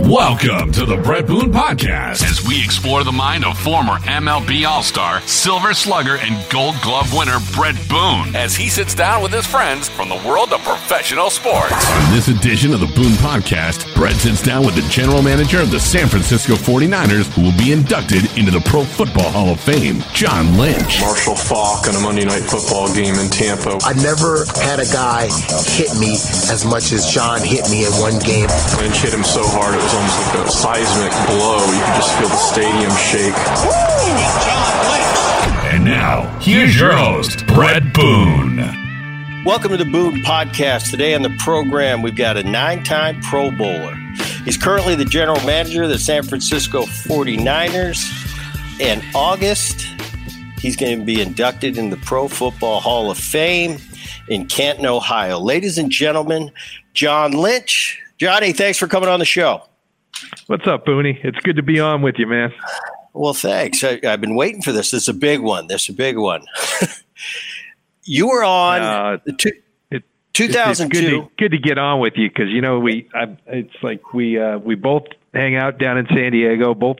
Welcome to the Brett Boone Podcast as we explore the mind of former MLB All-Star, Silver Slugger, and Gold Glove winner Brett Boone as he sits down with his friends from the world of professional sports. In this edition of the Boone Podcast, Brett sits down with the general manager of the San Francisco 49ers, who will be inducted into the Pro Football Hall of Fame, John Lynch. Marshall Faulk on a Monday night football game in Tampa. I never had a guy hit me as much as John hit me in one game. Lynch hit him so hard. It was almost like a seismic blow. You could just feel the stadium shake. And now, here's your host, Brett Boone. Welcome to the Boone Podcast. Today on the program, we've got a 9-time Pro Bowler. He's currently the general manager of the San Francisco 49ers. In August, he's going to be inducted in the Pro Football Hall of Fame in Canton, Ohio. Ladies and gentlemen, John Lynch. Johnny, thanks for coming on the show. What's up, Booney? It's good to be on with you, man. Well, thanks. I've been waiting for this. It's a big one. You were on 2002. Good to get on with you because, you know, we both hang out down in San Diego. Both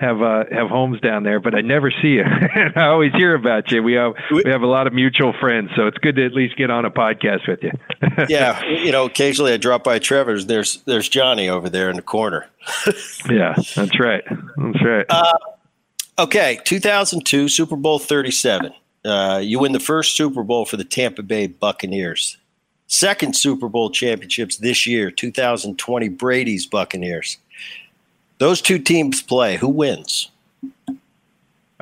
have homes down there, but I never see you. I always hear about you. We have a lot of mutual friends, so it's good to at least get on a podcast with you. Yeah, you know, occasionally I drop by Trevor's. There's Johnny over there in the corner. Yeah, that's right. That's right. Okay, 2002, Super Bowl 37. You win the first Super Bowl for the Tampa Bay Buccaneers. Second Super Bowl championships this year, 2020, Brady's Buccaneers. Those two teams play. Who wins?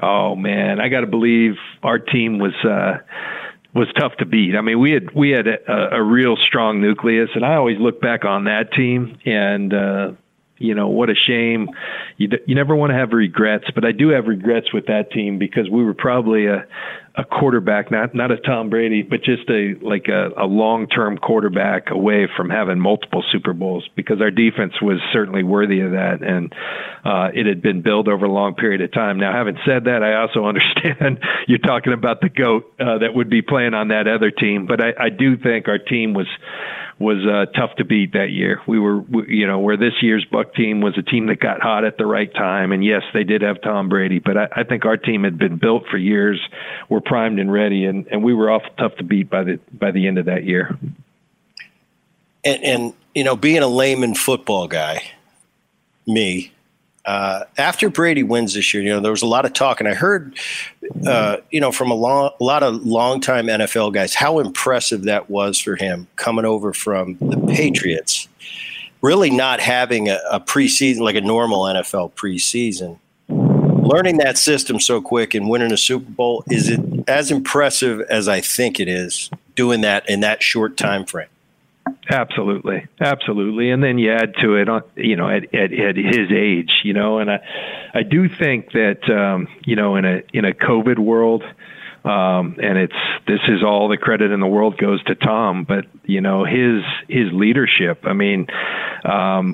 Oh, man, I got to believe our team was tough to beat. I mean, we had a real strong nucleus, and I always look back on that team and you know, what a shame. You never want to have regrets, but I do have regrets with that team because we were probably a quarterback, not a Tom Brady, but just a long-term quarterback away from having multiple Super Bowls because our defense was certainly worthy of that. And it had been built over a long period of time. Now, having said that, I also understand you're talking about the GOAT that would be playing on that other team. But I do think our team was tough to beat that year. Where this year's Buck team was a team that got hot at the right time. And yes, they did have Tom Brady, but I think our team had been built for years. We're primed and ready, and we were awful tough to beat by the end of that year. And you know, being a layman football guy, after Brady wins this year, you know, there was a lot of talk, and I heard, you know, from a lot of longtime NFL guys, how impressive that was for him coming over from the Patriots, really not having a preseason, like a normal NFL preseason, learning that system so quick and winning a Super Bowl. Is it as impressive as I think it is doing that in that short time frame? Absolutely. Absolutely. And then you add to it, you know, at his age, you know, and I do think that, you know, in a COVID world, and this is all the credit in the world goes to Tom, but you know, his leadership, I mean,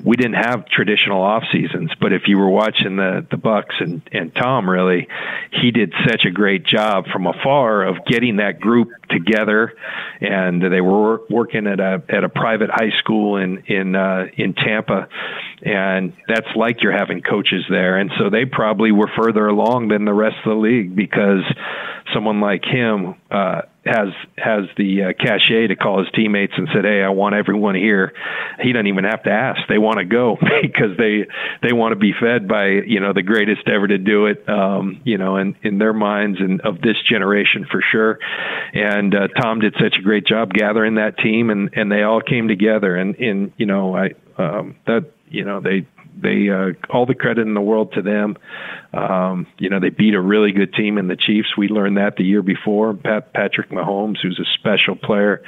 we didn't have traditional off seasons, but if you were watching the Bucs and Tom, really, he did such a great job from afar of getting that group together, and they were working at a private high school in Tampa, and that's like you're having coaches there, and so they probably were further along than the rest of the league because someone like him has the cachet to call his teammates and said, "Hey, I want everyone here." He doesn't even have to ask; they want to go because they want to be fed by, you know, the greatest ever to do it, you know, in their minds and of this generation for sure. And Tom did such a great job gathering that team, and they all came together. And you know, They all the credit in the world to them. You know, they beat a really good team in the Chiefs. We learned that the year before. Patrick Mahomes, who's a special player,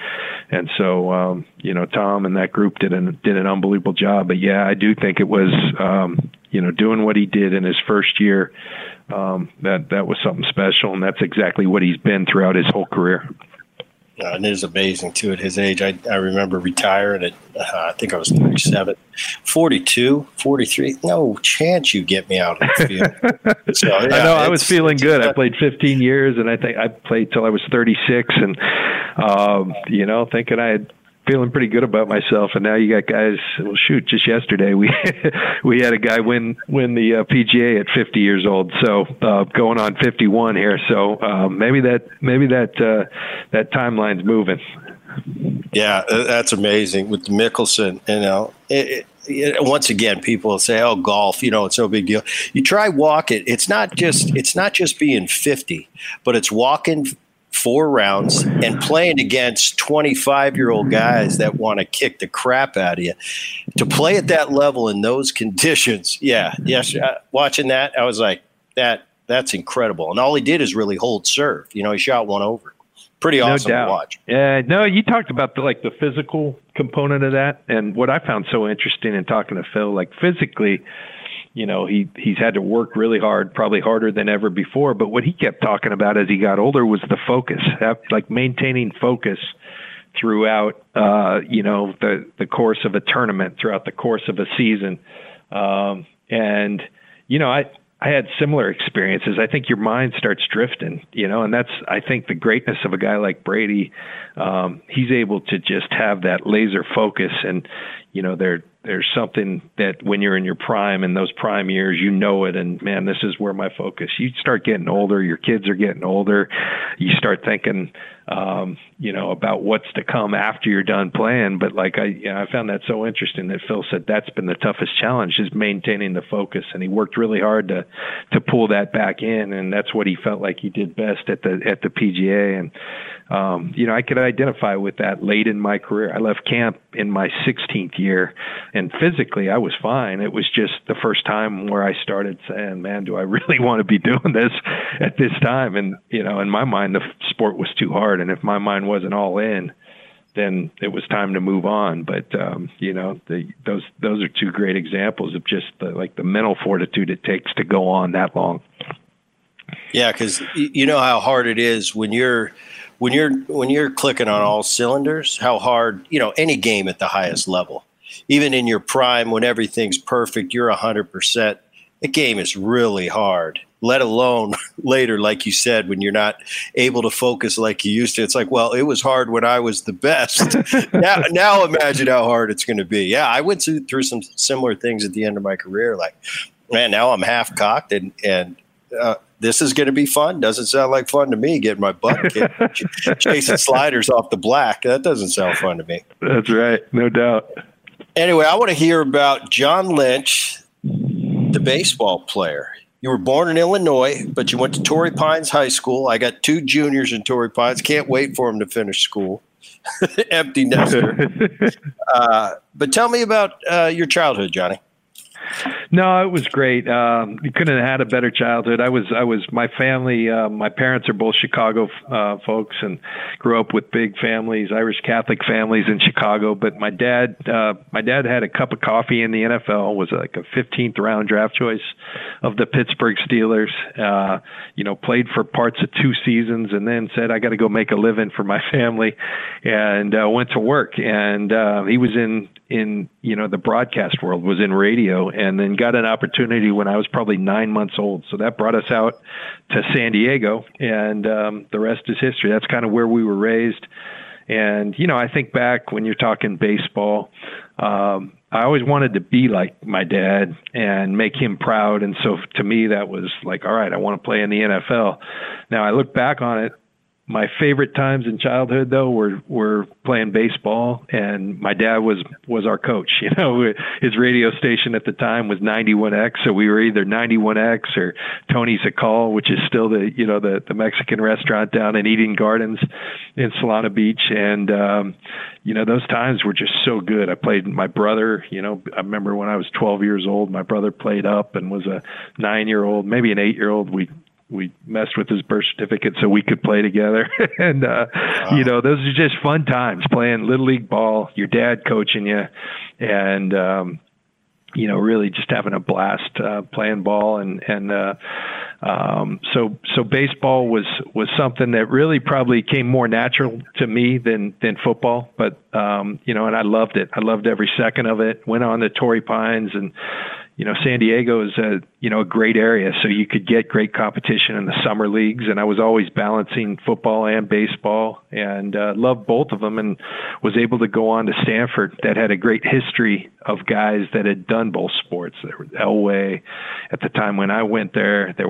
and so you know, Tom and that group did an unbelievable job. But yeah, I do think it was you know, doing what he did in his first year. That was something special, and that's exactly what he's been throughout his whole career. And it is amazing, too, at his age. I remember retiring at, I think I was 37, 42, 43. No chance you get me out of the field. So, yeah, I know. I was feeling good. I played 15 years, and I think I played till I was 36. And, you know, thinking I had feeling pretty good about myself. And now you got guys, well, shoot, just yesterday we had a guy win the PGA at 50 years old. So going on 51 here. So maybe that timeline's moving. Yeah, that's amazing with Mickelson. You know, once again, people say, "Oh, golf, you know, it's no big deal." You try walk it. It's not just being 50, but it's walking 4 rounds and playing against 25-year-old guys that want to kick the crap out of you. To play at that level in those conditions, yeah, yes. Watching that, I was like, that's incredible. And all he did is really hold serve. You know, he shot one over. Pretty awesome to watch. Yeah, no, you talked about the physical component of that, and what I found so interesting in talking to Phil, like physically, you know, he's had to work really hard, probably harder than ever before. But what he kept talking about as he got older was the focus, like maintaining focus throughout, you know, the course of a tournament, throughout the course of a season, and you know, I had similar experiences. I think your mind starts drifting, you know, and that's, I think, the greatness of a guy like Brady. He's able to just have that laser focus. And, you know, there's something that when you're in your prime and those prime years, you know it. And man, this is where my focus, you start getting older, your kids are getting older. You start thinking, you know, about what's to come after you're done playing. But like, I found that so interesting that Phil said that's been the toughest challenge, is maintaining the focus. And he worked really hard to pull that back in. And that's what he felt like he did best at the PGA. And, you know, I could identify with that late in my career. I left camp in my 16th year, and physically I was fine. It was just the first time where I started saying, man, do I really want to be doing this at this time? And, you know, in my mind, the sport was too hard. And if my mind wasn't all in, then it was time to move on. But, you know, those are 2 great examples of just the mental fortitude it takes to go on that long. Yeah, because you know how hard it is when you're clicking on all cylinders, how hard, you know, any game at the highest level, even in your prime, when everything's perfect, you're 100%. The game is really hard, let alone later, like you said, when you're not able to focus like you used to. It's like, well, it was hard when I was the best. Now imagine how hard it's going to be. Yeah, I went through some similar things at the end of my career. Like, man, now I'm half cocked and this is going to be fun. Doesn't sound like fun to me, getting my butt kicked, chasing sliders off the black. That doesn't sound fun to me. That's right. No doubt. Anyway, I want to hear about John Lynch, the baseball player. You were born in Illinois, but you went to Torrey Pines High School. I got 2 juniors in Torrey Pines. Can't wait for them to finish school. Empty nester. But tell me about your childhood, Johnny. No, it was great. You couldn't have had a better childhood. I was. My family, my parents are both Chicago folks, and grew up with big families, Irish Catholic families in Chicago. But my dad had a cup of coffee in the NFL. Was like a 15th round draft choice of the Pittsburgh Steelers. You know, played for parts of 2 seasons, and then said, "I got to go make a living for my family," and went to work. And he was in you know, the broadcast world, was in radio, and then got an opportunity when I was probably 9 months old. So that brought us out to San Diego, and the rest is history. That's kind of where we were raised. And, you know, I think back when you're talking baseball, I always wanted to be like my dad and make him proud. And so to me, that was like, all right, I want to play in the NFL. Now I look back on it. My favorite times in childhood, though, were playing baseball, and my dad was our coach. You know, his radio station at the time was 91X, so we were either 91X or Tony's Acol, which is still the Mexican restaurant down in Eden Gardens in Solana Beach. And you know, those times were just so good. I played my brother. You know, I remember when I was 12 years old, my brother played up and was a 9-year-old, maybe an 8-year-old. We messed with his birth certificate so we could play together. And, wow. You know, those are just fun times, playing little league ball, your dad coaching you, and, you know, really just having a blast, playing ball. So baseball was something that really probably came more natural to me than football. But, you know, and I loved it. I loved every second of it. Went on to Torrey Pines and, you know, San Diego is a great area, so you could get great competition in the summer leagues. And I was always balancing football and baseball, and loved both of them, and was able to go on to Stanford that had a great history of guys that had done both sports. There was Elway. At the time when I went there, I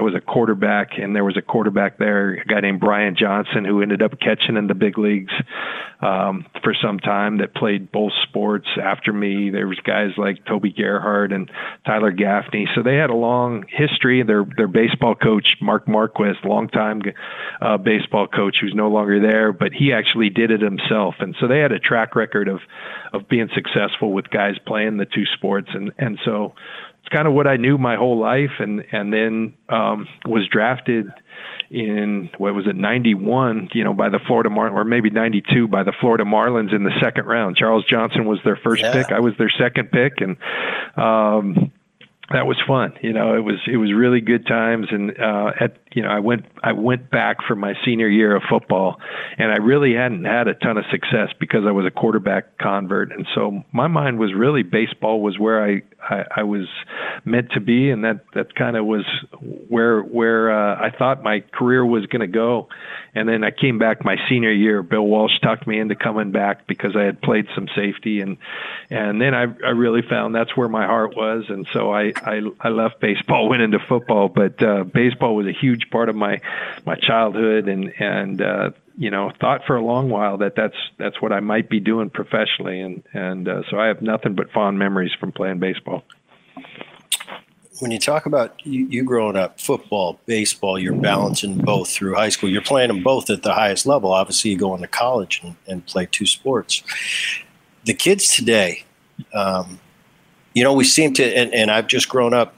was a quarterback, and there was a quarterback there, a guy named Brian Johnson, who ended up catching in the big leagues for some time, that played both sports after me. There was guys like Toby Gerhardt and Tyler Gaffney. So they had a long history. Their baseball coach, Mark Marquess, longtime baseball coach who's no longer there, but he actually did it himself. And so they had a track record of being successful with guys playing the two sports. And so it's kind of what I knew my whole life. And then was drafted in, what was it, 91, by the Florida Marlins, or maybe 92 by the Florida Marlins in the second round. Charles Johnson was their first pick. I was their second pick. And that was fun. It was really good times. And I went back for my senior year of football, and I really hadn't had a ton of success because I was a quarterback convert. And so my mind was really, baseball was where I was meant to be. And that kind of was where I thought my career was going to go. And then I came back my senior year. Bill Walsh talked me into coming back because I had played some safety. And then I really found that's where my heart was. And so I left baseball, went into football, but baseball was a huge part of my childhood, and thought for a long while that's what I might be doing professionally, and so I have nothing but fond memories from playing baseball. When you talk about you growing up, football, baseball, you're balancing both through high school. You're playing them both at the highest level. Obviously, you go into college and play two sports. The kids today, we seem to, and I've just grown up.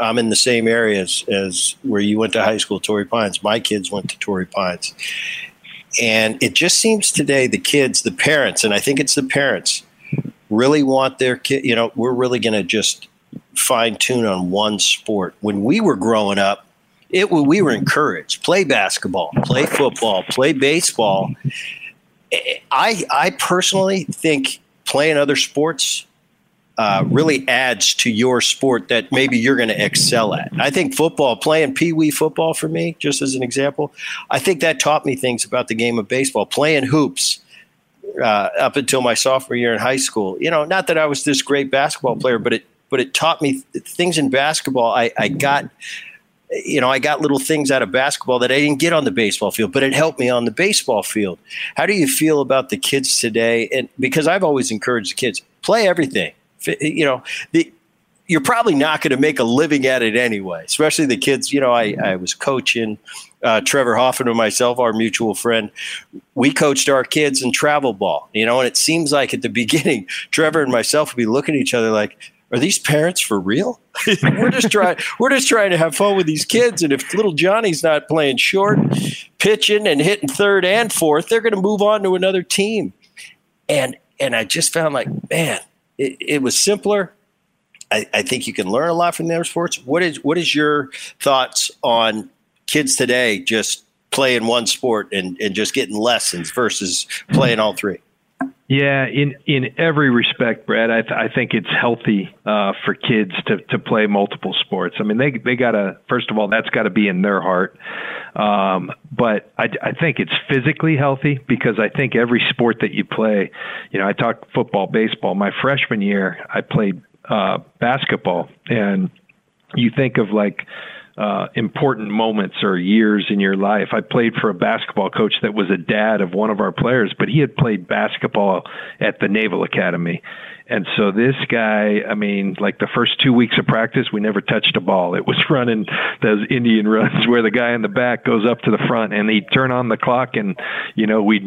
I'm in the same area as where you went to high school, Torrey Pines. My kids went to Torrey Pines. And it just seems today the kids, the parents, and I think it's the parents, really want their kid. We're really going to just fine-tune on one sport. When we were growing up, we were encouraged. Play basketball, play football, play baseball. I personally think playing other sports really adds to your sport that maybe you're going to excel at. I think football, playing Pee Wee football for me, just as an example, I think that taught me things about the game of baseball. Playing hoops up until my sophomore year in high school, not that I was this great basketball player, but it taught me things in basketball. I got little things out of basketball that I didn't get on the baseball field, but it helped me on the baseball field. How do you feel about the kids today? And because I've always encouraged the kids, play everything. You're probably not going to make a living at it anyway, especially the kids. I was coaching Trevor Hoffman and myself, our mutual friend. We coached our kids in travel ball, and it seems like at the beginning, Trevor and myself would be looking at each other like, are these parents for real? We're just trying to have fun with these kids. And if little Johnny's not playing short, pitching and hitting third and fourth, they're going to move on to another team. And I just found like, man, it was simpler. I think you can learn a lot from their sports. What is your thoughts on kids today just playing one sport and just getting lessons versus playing all three? Yeah, in every respect, Brad, I think it's healthy for kids to play multiple sports. I mean, they gotta, first of all, that's got to be in their heart. But I think it's physically healthy, because I think every sport that you play, I talk football, baseball. My freshman year, I played basketball, and you think of like important moments or years in your life. I played for a basketball coach that was a dad of one of our players, but he had played basketball at the Naval Academy. And so this guy, I mean, like the first 2 weeks of practice, we never touched a ball. It was running those Indian runs where the guy in the back goes up to the front, and he'd turn on the clock, and we'd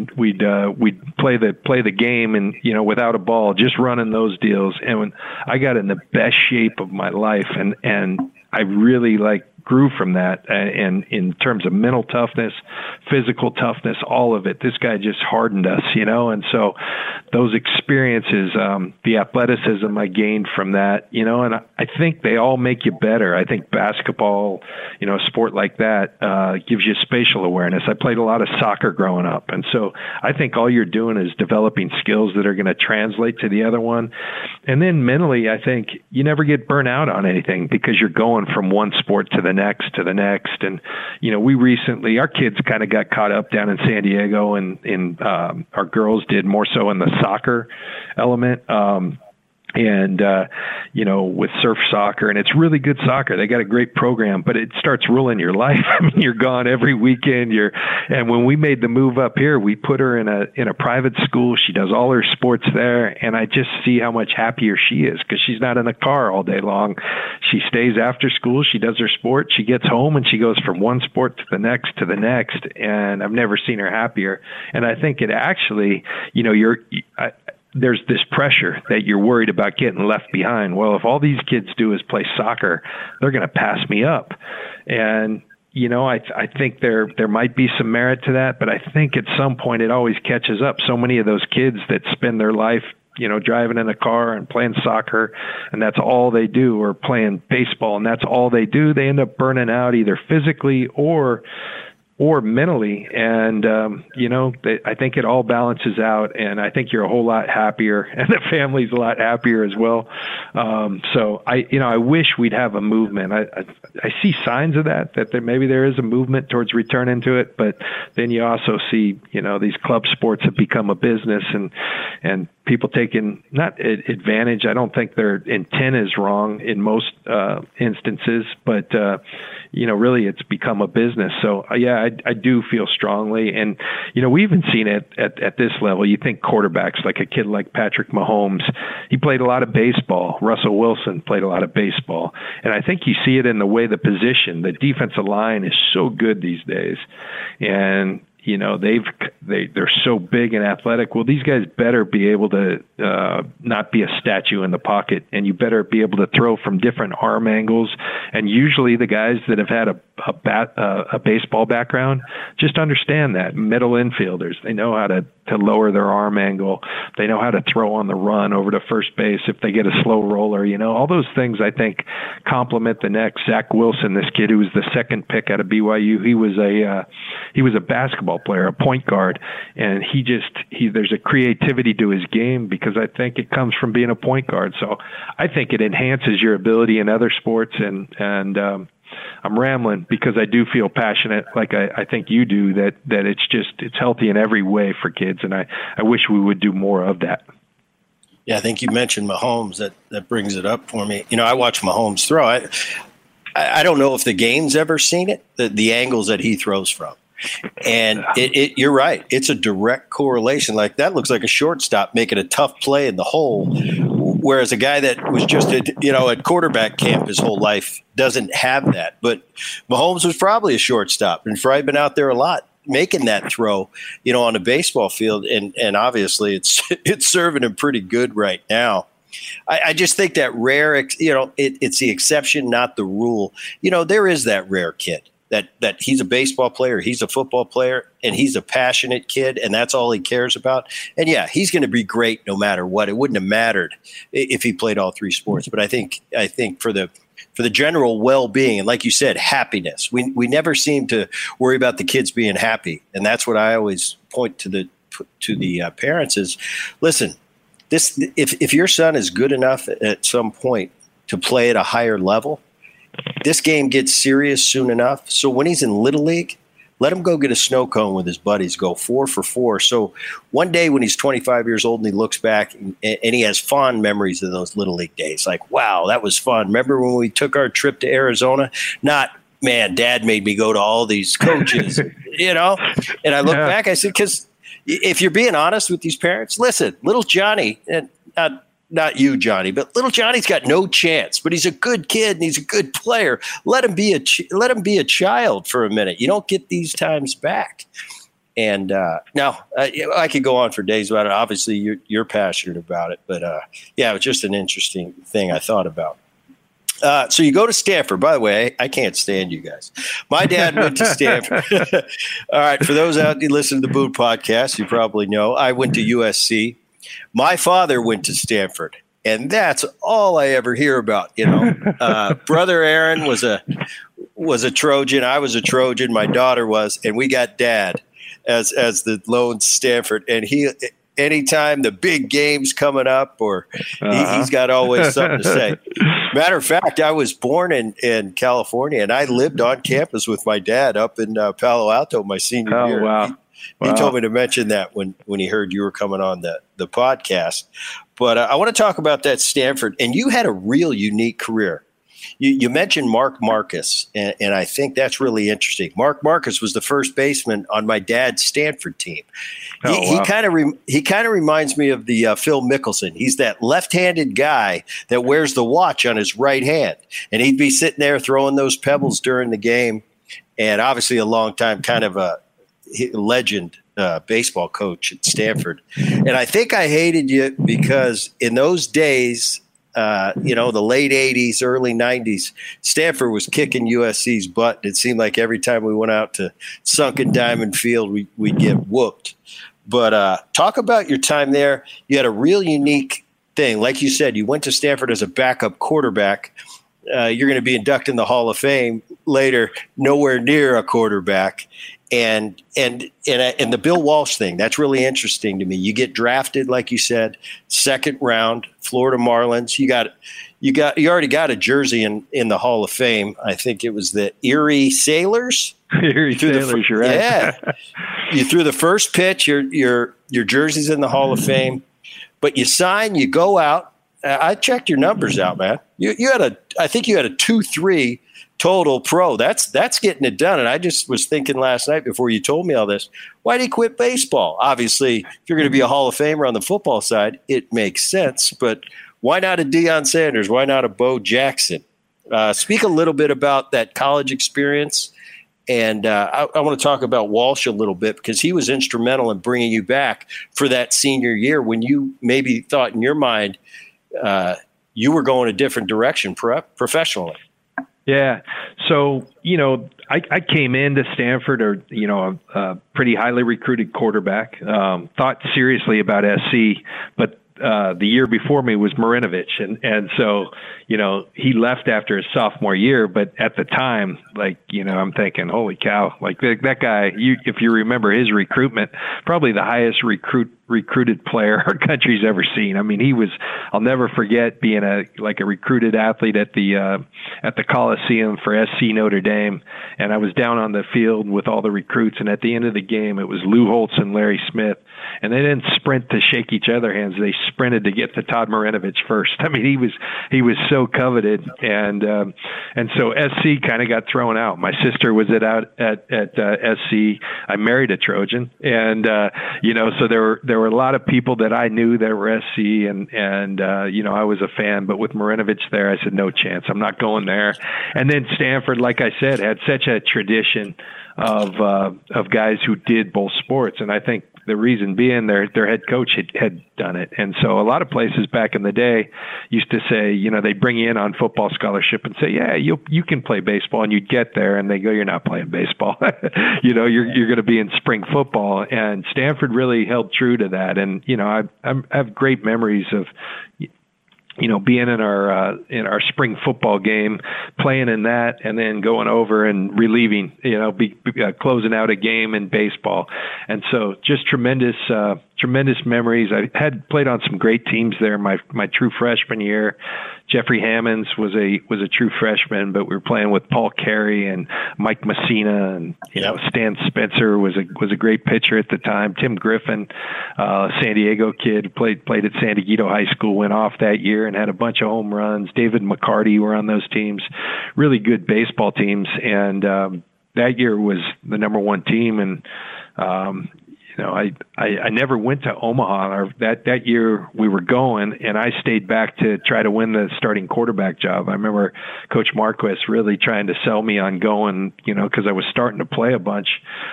play the game, and without a ball, just running those deals. And when I got in the best shape of my life, and I really like grew from that, and in terms of mental toughness, physical toughness, all of it. This guy just hardened us, you know. And so those experiences, the athleticism I gained from that, you know, and I think they all make you better. I think basketball, you know, a sport like that gives you spatial awareness. I played a lot of soccer growing up, and so I think all you're doing is developing skills that are going to translate to the other one. And then mentally, I think you never get burnt out on anything because you're going from one sport to the next to the next. And, you know, we recently, our kids kind of got caught up down in San Diego, and our girls did more so in the soccer element. You know, with surf soccer, and it's really good soccer. They got a great program, but it starts ruling your life. I mean, you're gone every weekend. And when we made the move up here, we put her in a private school. She does all her sports there. And I just see how much happier she is because she's not in a car all day long. She stays after school. She does her sport. She gets home and she goes from one sport to the next. And I've never seen her happier. And I think it actually, you know, there's this pressure that you're worried about getting left behind. Well, if all these kids do is play soccer, they're going to pass me up. And, you know, I think there might be some merit to that, but I think at some point it always catches up. So many of those kids that spend their life, you know, driving in a car and playing soccer, and that's all they do, or playing baseball, and that's all they do, they end up burning out either physically or mentally. And, you know, I think it all balances out, and I think you're a whole lot happier, and the family's a lot happier as well. I wish we'd have a movement. I see signs of that there, maybe there is a movement towards returning to it, but then you also see, you know, these club sports have become a business, and people taking not advantage. I don't think their intent is wrong in most instances, but you know, really it's become a business. So I do feel strongly. And, you know, we even seen it at this level. You think quarterbacks, like a kid like Patrick Mahomes, he played a lot of baseball. Russell Wilson played a lot of baseball. And I think you see it in the way the position, the defensive line is so good these days. And, you know, they're so big and athletic. Well, these guys better be able to not be a statue in the pocket, and you better be able to throw from different arm angles. And usually the guys that have had a baseball background just understand that. Middle infielders, they know how to lower their arm angle. They know how to throw on the run over to first base if they get a slow roller. You know, all those things I think complement the next. Zach Wilson, this kid who was the second pick out of BYU, he was a basketball player, a point guard, and there's a creativity to his game because I think it comes from being a point guard. So I think it enhances your ability in other sports. And I'm rambling because I do feel passionate, like I think you do, that it's healthy in every way for kids, and I wish we would do more of that. Yeah, I think you mentioned Mahomes. That brings it up for me. You know, I watch Mahomes throw. I don't know if the game's ever seen it, the angles that he throws from. And you're right. It's a direct correlation. Like that looks like a shortstop making a tough play in the hole, whereas a guy that was just at quarterback camp his whole life doesn't have that. But Mahomes was probably a shortstop and probably been out there a lot making that throw, you know, on a baseball field. And obviously it's serving him pretty good right now. I just think that rare, you know, it's the exception, not the rule. You know, there is that rare kid. That he's a baseball player, he's a football player, and he's a passionate kid, and that's all he cares about. And, yeah, he's going to be great no matter what. It wouldn't have mattered if he played all three sports. But I think for the general well-being, and like you said, happiness, we never seem to worry about the kids being happy. And that's what I always point to the parents is, listen, this if your son is good enough at some point to play at a higher level, this game gets serious soon enough. So when he's in Little League, let him go get a snow cone with his buddies, go 4 for 4. So one day when he's 25 years old and he looks back and he has fond memories of those Little League days, like, wow, that was fun. Remember when we took our trip to Arizona? Not, man, Dad made me go to all these coaches, you know? And I look back, I said, because if you're being honest with these parents, listen, little Johnny, and not you, Johnny, but little Johnny's got no chance, but he's a good kid and he's a good player. Let him be a child for a minute. You don't get these times back. And now I could go on for days about it. Obviously you're passionate about it, but yeah, it was just an interesting thing I thought about. So you go to Stanford. By the way, I can't stand you guys. My dad went to Stanford. All right. For those out there listening to the Boone podcast, you probably know I went to USC. My father went to Stanford. And that's all I ever hear about, you know. Brother Aaron was a Trojan. I was a Trojan. My daughter was, and we got Dad as the lone Stanford. And he, anytime the big game's coming up, or he's got always something to say. Matter of fact, I was born in California, and I lived on campus with my dad up in Palo Alto my senior year. Oh, wow. He told me to mention that when he heard you were coming on the podcast. But I want to talk about that Stanford. And you had a real unique career. You mentioned Mark Marquess, and I think that's really interesting. Mark Marquess was the first baseman on my dad's Stanford team. He kind of reminds me of the Phil Mickelson. He's that left-handed guy that wears the watch on his right hand. And he'd be sitting there throwing those pebbles during the game. And obviously a long time kind of a legend baseball coach at Stanford. And I think I hated you because in those days, the late 80s, early 90s, Stanford was kicking USC's butt. It seemed like every time we went out to Sunken Diamond Field, we'd get whooped. But talk about your time there. You had a real unique thing. Like you said, you went to Stanford as a backup quarterback. You're going to be inducted in the Hall of Fame later, nowhere near a quarterback. And the Bill Walsh thing, that's really interesting to me. You get drafted, like you said, second round, Florida Marlins. You already got a jersey in the Hall of Fame. I think it was the Erie Sailors. Erie Sailors, you're right. Yeah, you threw the first pitch. Your jersey's in the Hall of Fame, but you sign. You go out. I checked your numbers out, man. I think you had a 2.3. Total pro. That's getting it done. And I just was thinking last night before you told me all this, why did he quit baseball? Obviously, if you're going to be a Hall of Famer on the football side, it makes sense. But why not a Deion Sanders? Why not a Bo Jackson? Speak a little bit about that college experience. And I want to talk about Walsh a little bit because he was instrumental in bringing you back for that senior year when you maybe thought in your mind you were going a different direction professionally. Yeah. So, I came into Stanford a pretty highly recruited quarterback, thought seriously about SC, but the year before me was Marinovich. And so, he left after his sophomore year, but at the time, I'm thinking, holy cow, like that guy, if you remember his recruitment, probably the highest recruited player our country's ever seen. I mean, I'll never forget being a recruited athlete at the Coliseum for SC Notre Dame. And I was down on the field with all the recruits. And at the end of the game, it was Lou Holtz and Larry Smith. And they didn't sprint to shake each other hands. They sprinted to get to Todd Marinovich first. I mean, he was so coveted, and so SC kind of got thrown out. My sister was at SC. I married a Trojan, and so there were a lot of people that I knew that were SC, and I was a fan. But with Marinovich there, I said no chance. I'm not going there. And then Stanford, like I said, had such a tradition of guys who did both sports, and I think. The reason being their head coach had done it. And so a lot of places back in the day used to say, they bring you in on football scholarship and say, yeah, you can play baseball, and you'd get there and they go, you're not playing baseball. You're going to be in spring football. And Stanford really held true to that. And, I have great memories of, being in our spring football game, playing in that, and then going over and relieving, closing out a game in baseball. And so just tremendous memories. I had played on some great teams there. My true freshman year, Jeffrey Hammonds was a true freshman, but we were playing with Paul Carey and Mike Messina, and Stan Spencer was a great pitcher at the time. Tim Griffin, San Diego kid, played at San Diego High School, went off that year and had a bunch of home runs. David McCarty were on those teams, really good baseball teams, and that year was the number one team, and you know, I never went to Omaha. That year we were going, and I stayed back to try to win the starting quarterback job. I remember Coach Marquess really trying to sell me on going, you know, because I was starting to play a bunch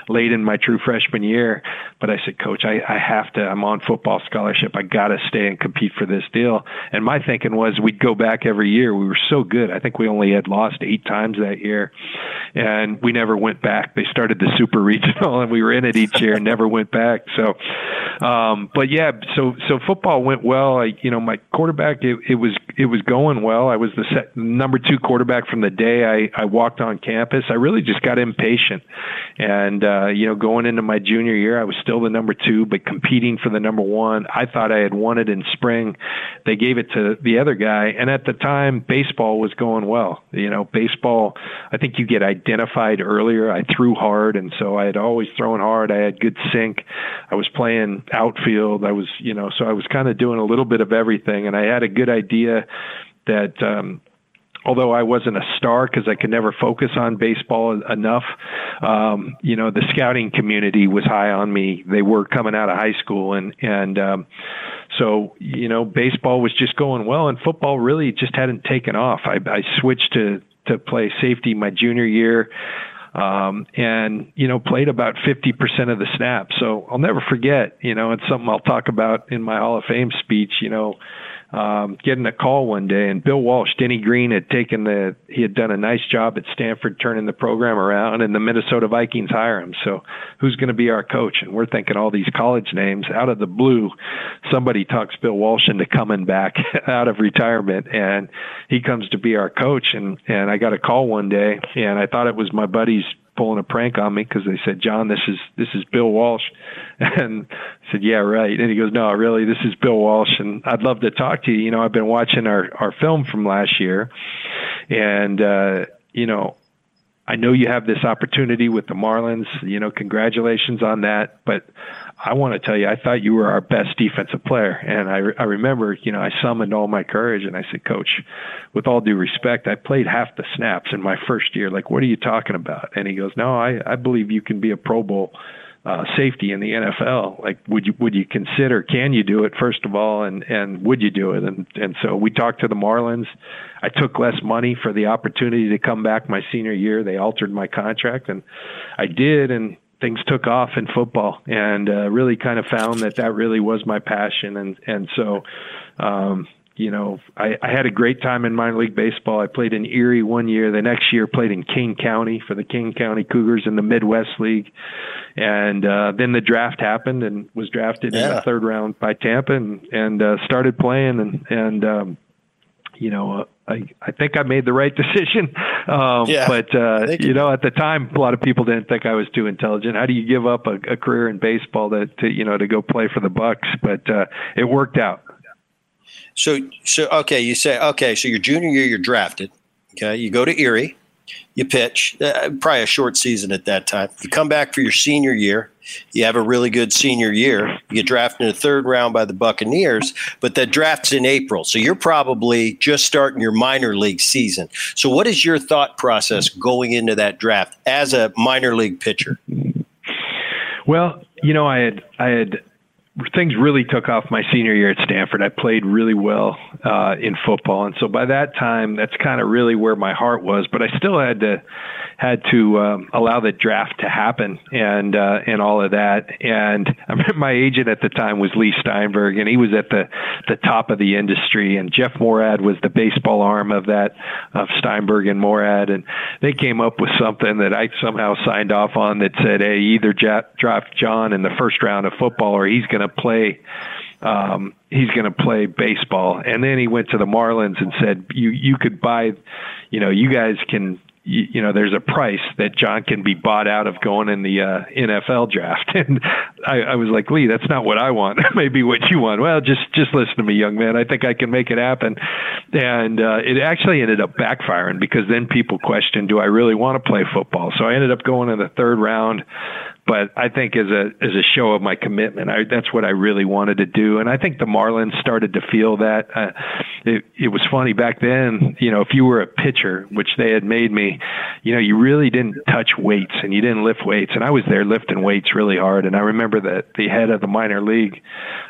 late in my true freshman year. But I said, Coach, I have to. I'm on football scholarship. I got to stay and compete for this deal. And my thinking was we'd go back every year. We were so good. I think we only had lost 8 times that year, and we never went back. They started the Super Regional, and we were in it each year and never went back. So, but yeah, so football went well. My quarterback, it was going well. I was the number 2 quarterback from the day I walked on campus. I really just got impatient, and going into my junior year, I was still the number 2, but competing for the number 1. I thought I had won it in spring. They gave it to the other guy, and at the time, baseball was going well. Baseball, I think you get identified earlier. I threw hard, and so I had always thrown hard. I had good sink. I was playing outfield. I was, so I was kind of doing a little bit of everything, and I had a good idea that although I wasn't a star because I could never focus on baseball enough, the scouting community was high on me. They were coming out of high school, so, baseball was just going well, and football really just hadn't taken off. I switched to play safety my junior year, and played about 50% of the snaps. So I'll never forget, it's something I'll talk about in my Hall of Fame speech, getting a call one day, and Bill Walsh, Denny Green he had done a nice job at Stanford turning the program around, and the Minnesota Vikings hire him. So who's going to be our coach? And we're thinking all these college names. Out of the blue, somebody talks Bill Walsh into coming back out of retirement, and he comes to be our coach. And I got a call one day, and I thought it was my buddies pulling a prank on me, because they said, John, this is Bill Walsh. And I said, yeah, right. And he goes, no, really, this is Bill Walsh, and I'd love to talk to you. I've been watching our film from last year, and, I know you have this opportunity with the Marlins, congratulations on that. But I want to tell you, I thought you were our best defensive player. And I remember, I summoned all my courage, and I said, Coach, with all due respect, I played half the snaps in my first year. Like, what are you talking about? And he goes, no, I believe you can be a Pro Bowl safety in the NFL. Like, would you consider, can you do it, first of all, and would you do it? And so we talked to the Marlins. I took less money for the opportunity to come back my senior year. They altered my contract, and I did, and things took off in football, and really kind of found that really was my passion. And so, I had a great time in minor league baseball. I played in Erie one year. The next year, played in King County for the King County Cougars in the Midwest League. And then the draft happened, and was drafted in the 3rd round by Tampa, and started playing. I think I made the right decision. But at the time, a lot of people didn't think I was too intelligent. How do you give up a career in baseball to go play for the Bucks? But it worked out. So your junior year, you're drafted. Okay. You go to Erie, you pitch, probably a short season at that time. You come back for your senior year. You have a really good senior year. You get drafted in the 3rd round by the Buccaneers, but the draft's in April. So you're probably just starting your minor league season. So what is your thought process going into that draft as a minor league pitcher? Well, I had things really took off my senior year at Stanford. I played really well in football, and so by that time, that's kind of really where my heart was. But I still had to allow the draft to happen and all of that. And I remember my agent at the time was Lee Steinberg, and he was at the top of the industry. And Jeff Morad was the baseball arm of Steinberg and Morad, and they came up with something that I somehow signed off on that said, "Hey, either draft John in the 1st round of football, or he's going to play." He's going to play baseball. And then he went to the Marlins and said, "You could buy, you guys can." There's a price that John can be bought out of going in the NFL draft. And I was like, Lee, that's not what I want. That may be what you want. Well, just listen to me, young man. I think I can make it happen. And it actually ended up backfiring, because then people questioned, do I really want to play football? So I ended up going in the 3rd round But I think as a show of my commitment, that's what I really wanted to do. And I think the Marlins started to feel that. It was funny back then, if you were a pitcher, which they had made me, you really didn't touch weights and you didn't lift weights. And I was there lifting weights really hard. And I remember that the head of the minor league,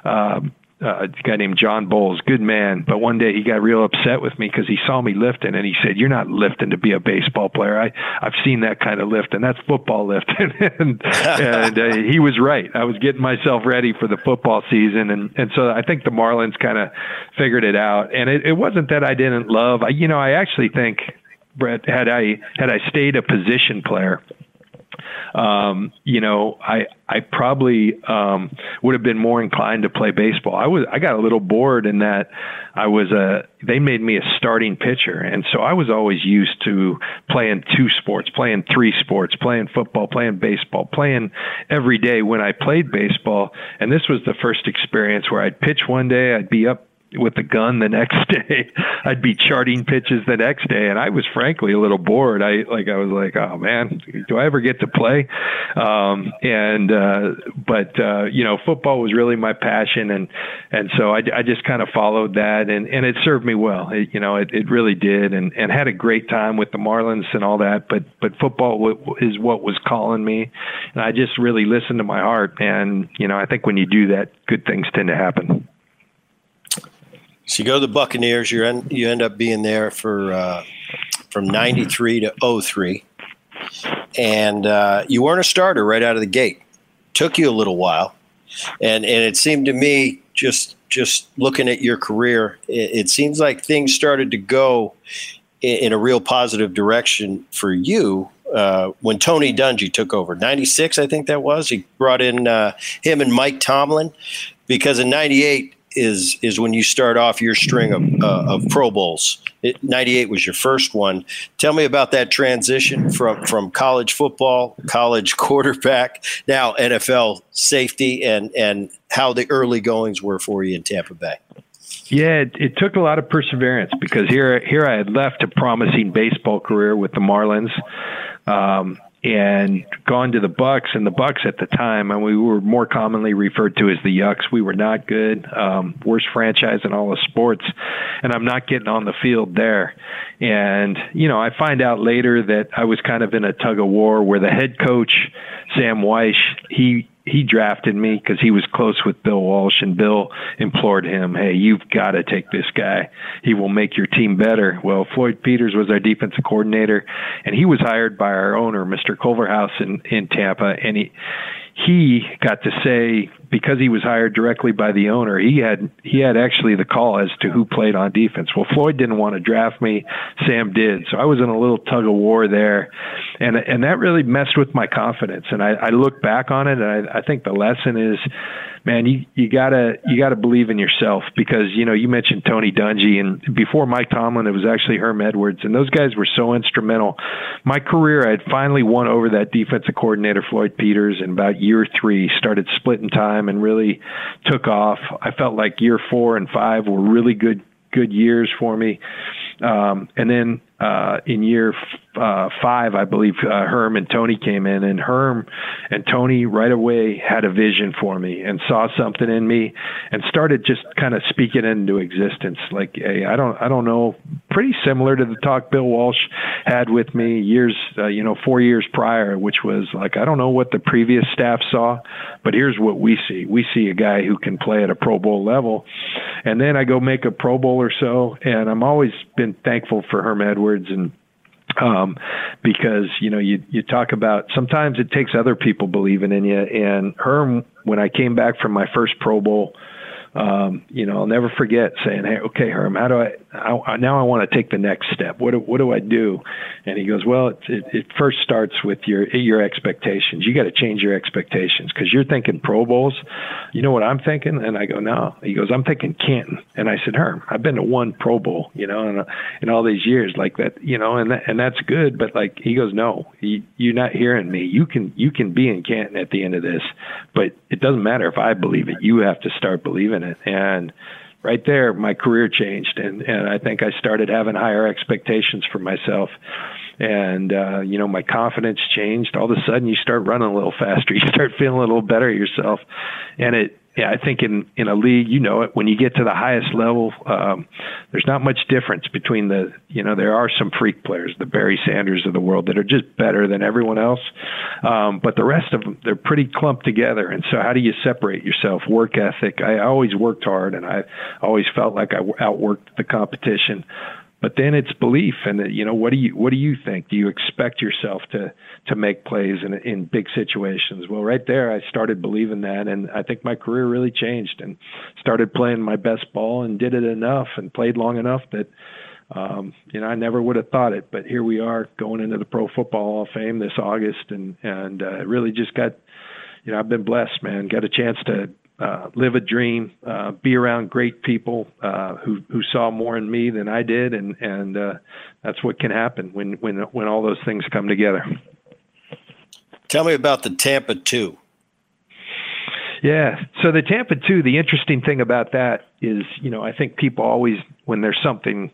a guy named John Bowles, good man. But one day he got real upset with me because he saw me lifting and he said, "You're not lifting to be a baseball player. I've seen that kind of lift, and that's football lifting." and he was right. I was getting myself ready for the football season. And so I think the Marlins kind of figured it out. And it wasn't that I didn't love, I actually think, Brett, had I stayed a position player, I probably would have been more inclined to play baseball. I got a little bored in that they made me a starting pitcher. And so I was always used to playing two sports, playing three sports, playing football, playing baseball, playing every day when I played baseball. And this was the first experience where I'd pitch one day, I'd be up with the gun the next day, I'd be charting pitches the next day. And I was frankly a little bored. I was like, oh man, do I ever get to play? Football was really my passion. And so I just kind of followed that, and it served me well. It really did. And had a great time with the Marlins and all that, but football is what was calling me. And I just really listened to my heart. And, I think when you do that, good things tend to happen. So you go to the Buccaneers, you end up being there for from 93 to 03. And you weren't a starter right out of the gate. Took you a little while. And it seemed to me, just looking at your career, it seems like things started to go in a real positive direction for you when Tony Dungy took over. 96, I think that was. He brought in him and Mike Tomlin, because in 98 – is when you start off your string of Pro Bowls. 98 was your first one. Tell me about that transition from college football, college quarterback, now NFL safety, and how the early goings were for you in Tampa Bay. Yeah, it took a lot of perseverance, because here I had left a promising baseball career with the Marlins, and gone to the Bucks, and the Bucks at the time, and we were more commonly referred to as the Yucks. We were not good, worst franchise in all of sports, and I'm not getting on the field there. And, I find out later that I was kind of in a tug of war where the head coach, Sam Weish, he drafted me because he was close with Bill Walsh, and Bill implored him, "Hey, you've got to take this guy. He will make your team better." Well, Floyd Peters was our defensive coordinator, and he was hired by our owner, Mr. Culverhouse in Tampa. And he got to say, because he was hired directly by the owner, he had actually the call as to who played on defense. Well, Floyd didn't want to draft me. Sam did. So I was in a little tug of war there. And that really messed with my confidence. And I look back on it, and I think the lesson is, man, you gotta believe in yourself, because, you mentioned Tony Dungy, and before Mike Tomlin, it was actually Herm Edwards. And those guys were so instrumental. My career, I had finally won over that defensive coordinator, Floyd Peters, in about year 3, started splitting time and really took off. I felt like year 4 and 5 were really good years for me. And then in year 5, I believe, Herm and Tony came in, and Herm and Tony right away had a vision for me and saw something in me and started just kind of speaking into existence. Like, hey, I don't know, pretty similar to the talk Bill Walsh had with me 4 years prior, which was like, I don't know what the previous staff saw, but here's what we see. We see a guy who can play at a Pro Bowl level. And then I go make a Pro Bowl or so. And I'm always been thankful for Herm Edwards, and because, you talk about sometimes it takes other people believing in you. And Herm, when I came back from my first Pro Bowl, I'll never forget saying, "Hey, okay, Herm, how do I now I want to take the next step. What do I do?" And he goes, "Well, it first starts with your expectations. You got to change your expectations, because you're thinking Pro Bowls. You know what I'm thinking?" And I go, "No." He goes, "I'm thinking Canton." And I said, "Herm, I've been to one Pro Bowl, in all these years, like that, and that's good." But like, he goes, "No, you're not hearing me. You can be in Canton at the end of this, but it doesn't matter if I believe it. You have to start believing it." And right there, my career changed. And I think I started having higher expectations for myself. And, you know, my confidence changed. All of a sudden you start running a little faster. You start feeling a little better yourself. And I think in a league, you know it, when you get to the highest level, there's not much difference between the, you know, there are some freak players, the Barry Sanders of the world that are just better than everyone else. But the rest of them, they're pretty clumped together. And so how do you separate yourself? Work ethic. I always worked hard and I always felt like I outworked the competition. But then it's belief, and you know, what do you think? Do you expect yourself to make plays in big situations? Well, right there, I started believing that, and I think my career really changed, and started playing my best ball, and did it enough, and played long enough that, you know, I never would have thought it. But here we are, going into the Pro Football Hall of Fame this August, and really just got, you know, I've been blessed, man. Got a chance to live a dream, be around great people who saw more in me than I did, and that's what can happen when all those things come together. Tell me about the Tampa 2. Yeah, so the Tampa 2, the interesting thing about that is, you know, I think people always, when there's something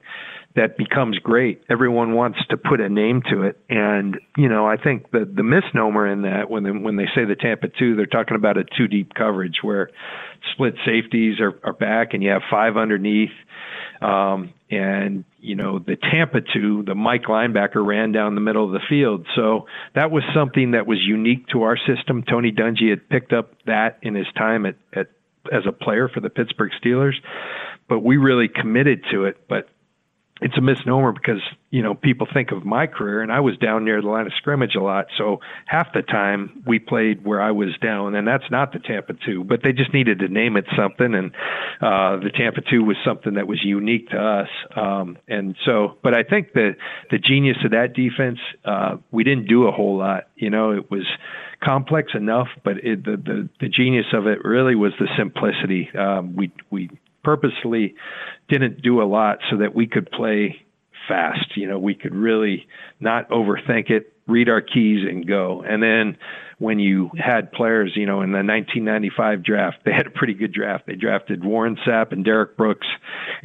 that becomes great, everyone wants to put a name to it. And, you know, I think that the misnomer in that, when they say the Tampa 2, they're talking about a 2-deep coverage where split safeties are back and you have 5 underneath. And, you know, the Tampa 2, the Mike linebacker ran down the middle of the field. So that was something that was unique to our system. Tony Dungy had picked up that in his time as a player for the Pittsburgh Steelers, but we really committed to it. But it's a misnomer because, you know, people think of my career, and I was down near the line of scrimmage a lot. So half the time we played where I was down, and that's not the Tampa 2, but they just needed to name it something. And the Tampa 2 was something that was unique to us. And so, but I think the genius of that defense, we didn't do a whole lot. You know, it was complex enough, but the genius of it really was the simplicity. We purposely didn't do a lot so that we could play fast. You know, we could really not overthink it, read our keys and go. And then when you had players, you know, in the 1995 draft, they had a pretty good draft. They drafted Warren Sapp and Derek Brooks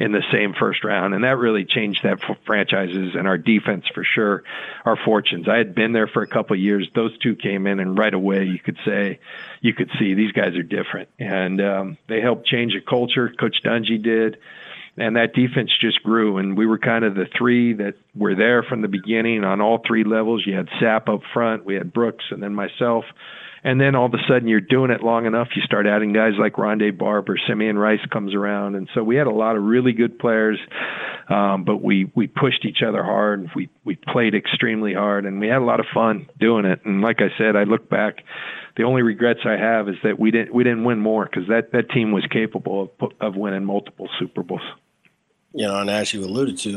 in the same first round. And that really changed that franchises and our defense for sure, our fortunes. I had been there for a couple of years. Those two came in and right away you could see these guys are different. And they helped change the culture. Coach Dungy did. And that defense just grew, and we were kind of the 3 that were there from the beginning on all 3 levels. You had Sapp up front, we had Brooks, and then myself. And then all of a sudden you're doing it long enough, you start adding guys like Rondé Barb or Simeon Rice comes around. And so we had a lot of really good players, but we pushed each other hard. We played extremely hard, and we had a lot of fun doing it. And like I said, I look back, the only regrets I have is that we didn't win more, because that team was capable of winning multiple Super Bowls. You know, and as you alluded to,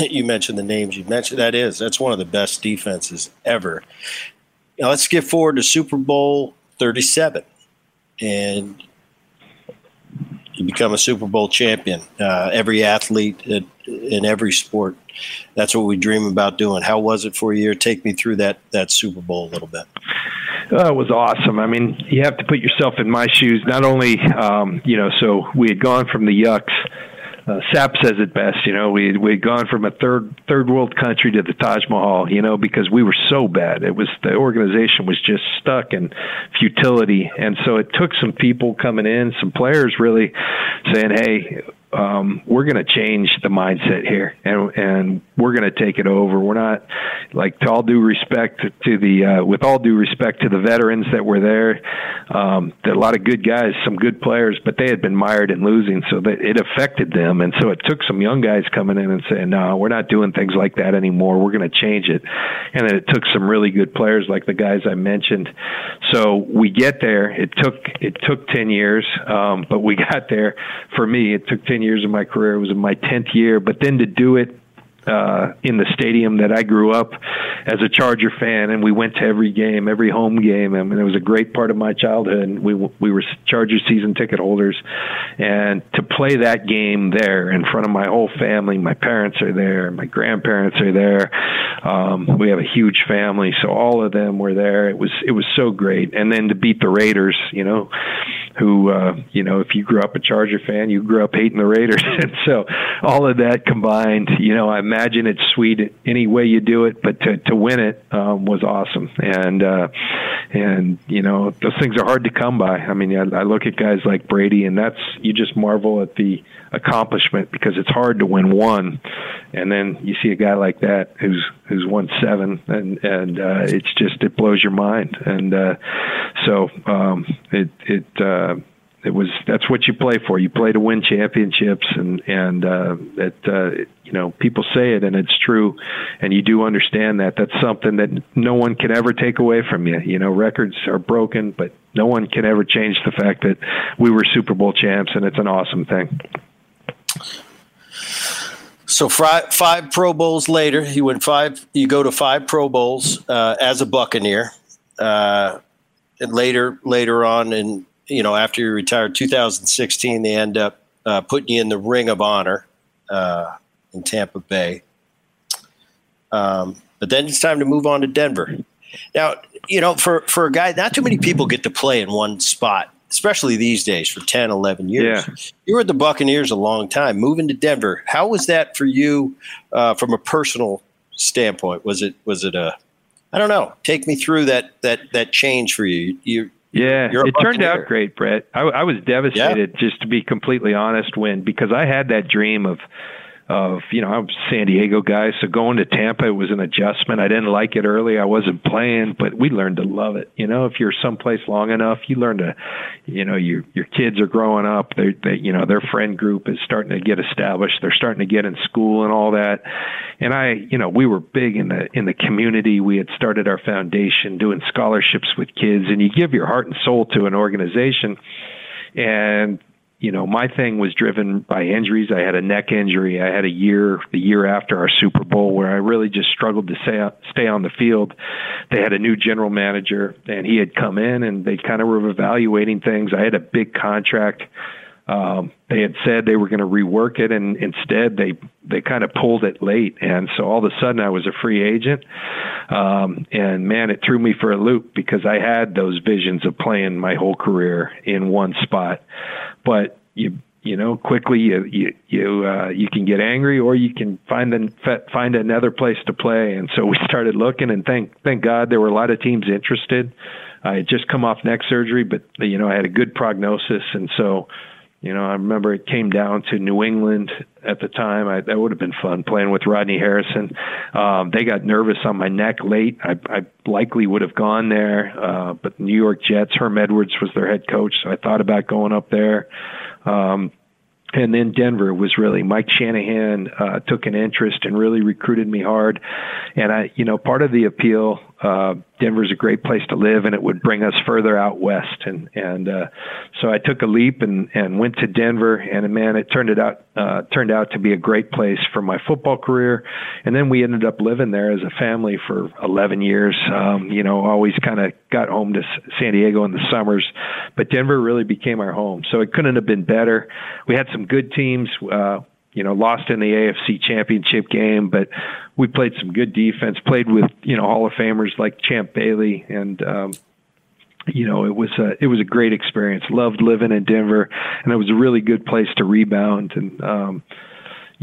you mentioned the names you mentioned. That's one of the best defenses ever. Now, let's get forward to Super Bowl 37, and you become a Super Bowl champion. Every athlete in every sport, that's what we dream about doing. How was it for a year? Take me through that Super Bowl a little bit. It was awesome. I mean, you have to put yourself in my shoes. Not only, you know, so we had gone from the Yucks. Sapp says it best, you know, we had gone from a third world country to the Taj Mahal, you know, because we were so bad. It was, the organization was just stuck in futility. And so it took some people coming in, some players really saying, hey, we're going to change the mindset here, and we're going to take it over. We're not, like, with all due respect to the veterans that were there, a lot of good guys, some good players, but they had been mired in losing, so that it affected them. And so it took some young guys coming in and saying, no, we're not doing things like that anymore. We're going to change it. And then it took some really good players like the guys I mentioned. So we get there. It took 10 years, but we got there. For me, it took 10 years of my career. It was in my 10th year, but then to do it in the stadium that I grew up as a Charger fan, and we went to every game, every home game. I mean, it was a great part of my childhood, and we were Charger season ticket holders. And to play that game there in front of my whole family, my parents are there, my grandparents are there, We have a huge family, so all of them were there. It was so great. And then to beat the Raiders, who, if you grew up a Charger fan, you grew up hating the Raiders. And so all of that combined, I imagine it's sweet any way you do it, but to win it was awesome. And those things are hard to come by. I mean, I look at guys like Brady, and you just marvel at the accomplishment, because it's hard to win one. And then you see a guy like that who's won seven, and it's just, it blows your mind. And it was, that's what you play for. You play to win championships, and people say it, and it's true, and you do understand that. That's something that no one can ever take away from you. Records are broken, but no one can ever change the fact that we were Super Bowl champs, and it's an awesome thing. So five Pro Bowls later, you go to five Pro Bowls as a Buccaneer, and later on in, after you retired, 2016, they end up putting you in the Ring of Honor in Tampa Bay. But then it's time to move on to Denver. Now, for a guy, not too many people get to play in one spot, especially these days, for 10, 11 years. Yeah. You were at the Buccaneers a long time. Moving to Denver, how was that for you from a personal standpoint? Was it a, I don't know, take me through that change for you. Yeah, it turned out great, Brett. I was devastated, just to be completely honest, because I had that dream of I'm a San Diego guy, so going to Tampa, it was an adjustment. I didn't like it early. I wasn't playing, but we learned to love it. If you're someplace long enough, you learn to, your kids are growing up. Their friend group is starting to get established. They're starting to get in school and all that. And we were big in the community. We had started our foundation doing scholarships with kids, and you give your heart and soul to an organization. And my thing was driven by injuries. I had a neck injury. I had the year after our Super Bowl, where I really just struggled to stay on the field. They had a new general manager, and he had come in, and they kind of were evaluating things. I had a big contract. They had said they were going to rework it, and instead they kind of pulled it late. And so all of a sudden I was a free agent. And man, it threw me for a loop, because I had those visions of playing my whole career in one spot. But quickly you can get angry, or you can find another place to play. And so we started looking, and thank God there were a lot of teams interested. I had just come off neck surgery, but I had a good prognosis, and so I remember it came down to New England at the time. That would have been fun, playing with Rodney Harrison. They got nervous on my neck late. I likely would have gone there, but New York Jets, Herm Edwards was their head coach, so I thought about going up there. And then Denver was really, Mike Shanahan took an interest and really recruited me hard. And part of the appeal, Denver's a great place to live, and it would bring us further out west. And so I took a leap and went to Denver, and man, it turned out to be a great place for my football career. And then we ended up living there as a family for 11 years. Always kind of got home to San Diego in the summers, but Denver really became our home. So it couldn't have been better. We had some good teams, lost in the AFC championship game, but we played some good defense, played with, Hall of Famers like Champ Bailey. And, it was a great experience. Loved living in Denver, and it was a really good place to rebound. And,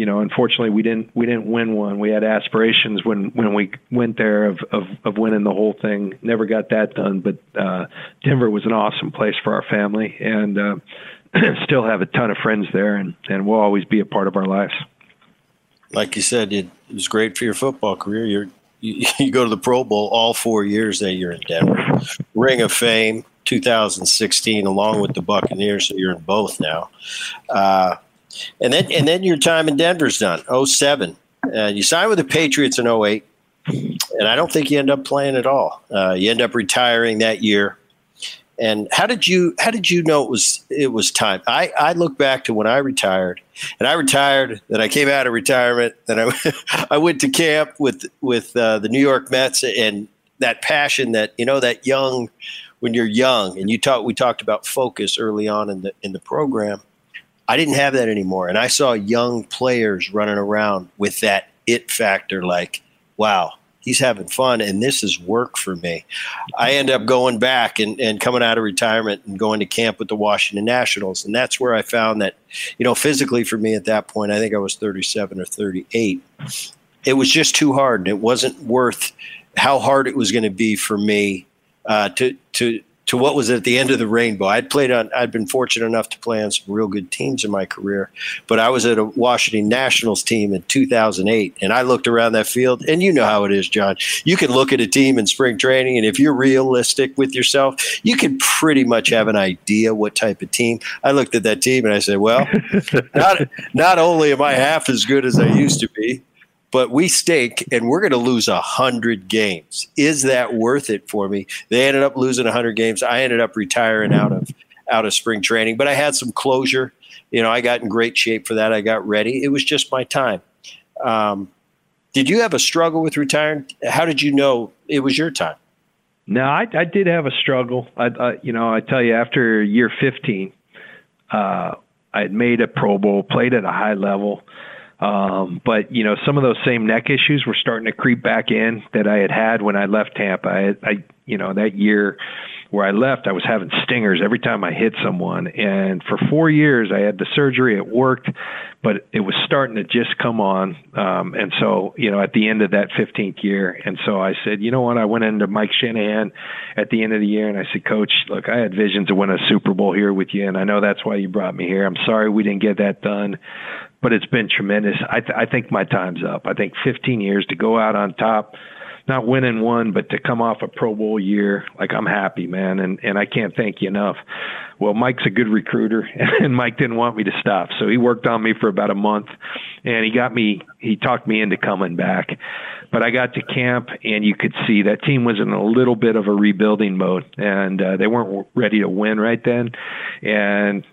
unfortunately we didn't win one. We had aspirations when we went there of winning the whole thing. Never got that done, but, Denver was an awesome place for our family, and, still have a ton of friends there, and will always be a part of our lives. Like you said, it was great for your football career. You go to the Pro Bowl all 4 years that you're in Denver. Ring of Fame, 2016, along with the Buccaneers, so you're in both now. And then your time in Denver's done, 2007. You signed with the Patriots in 2008, and I don't think you end up playing at all. You end up retiring that year. And how did you know it was time? I look back to when I retired, and I retired, then I came out of retirement, then I I went to camp with the New York Mets, and that passion that that young, when you're young, and we talked about focus early on in the program. I didn't have that anymore, and I saw young players running around with that it factor, like, wow, he's having fun, and this is work for me. I end up going back and coming out of retirement and going to camp with the Washington Nationals, and that's where I found that, you know, physically for me at that point, I think I was 37 or 38. It was just too hard, and it wasn't worth how hard it was going to be for me to what was at the end of the rainbow. I'd been fortunate enough to play on some real good teams in my career, but I was at a Washington Nationals team in 2008, and I looked around that field, and you know how it is, John. You can look at a team in spring training, and if you're realistic with yourself, you can pretty much have an idea what type of team. I looked at that team, and I said, well, not only am I half as good as I used to be, but we stake, and we're going to lose 100 games. Is that worth it for me? They ended up losing 100 games. I ended up retiring out of spring training, but I had some closure. You know, I got in great shape for that. I got ready. It was just my time. Did you have a struggle with retiring? How did you know it was your time? No, I did have a struggle. I tell you, after year 15, I had made a Pro Bowl, played at a high level. But, you know, some of those same neck issues were starting to creep back in that I had when I left Tampa. I that year where I left, I was having stingers every time I hit someone. And for 4 years, I had the surgery. It worked, but it was starting to just come on. And so, you know, at the end of that 15th year. And so I said, you know what? I went into Mike Shanahan at the end of the year, and I said, Coach, look, I had visions of winning a Super Bowl here with you, and I know that's why you brought me here. I'm sorry we didn't get that done, but it's been tremendous. I think my time's up. I think 15 years to go out on top, not winning one, but to come off a Pro Bowl year, like, I'm happy, man, and I can't thank you enough. Well, Mike's a good recruiter, and Mike didn't want me to stop, so he worked on me for about a month, and he talked me into coming back. But I got to camp, and you could see that team was in a little bit of a rebuilding mode, and they weren't ready to win right then. And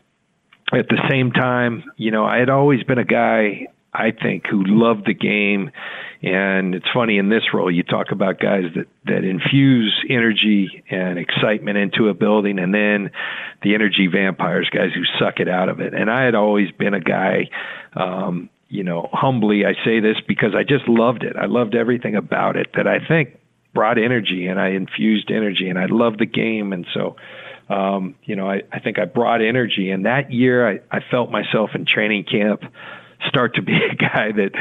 at the same time, you know, I had always been a guy, I think, who loved the game. And it's funny, in this role, you talk about guys that infuse energy and excitement into a building, and then the energy vampires, guys who suck it out of it. And I had always been a guy, you know, humbly, I say this because I just loved it. I loved everything about it that I think brought energy, and I infused energy, and I loved the game. And so, you know, I think I brought energy. And that year I felt myself in training camp start to be a guy that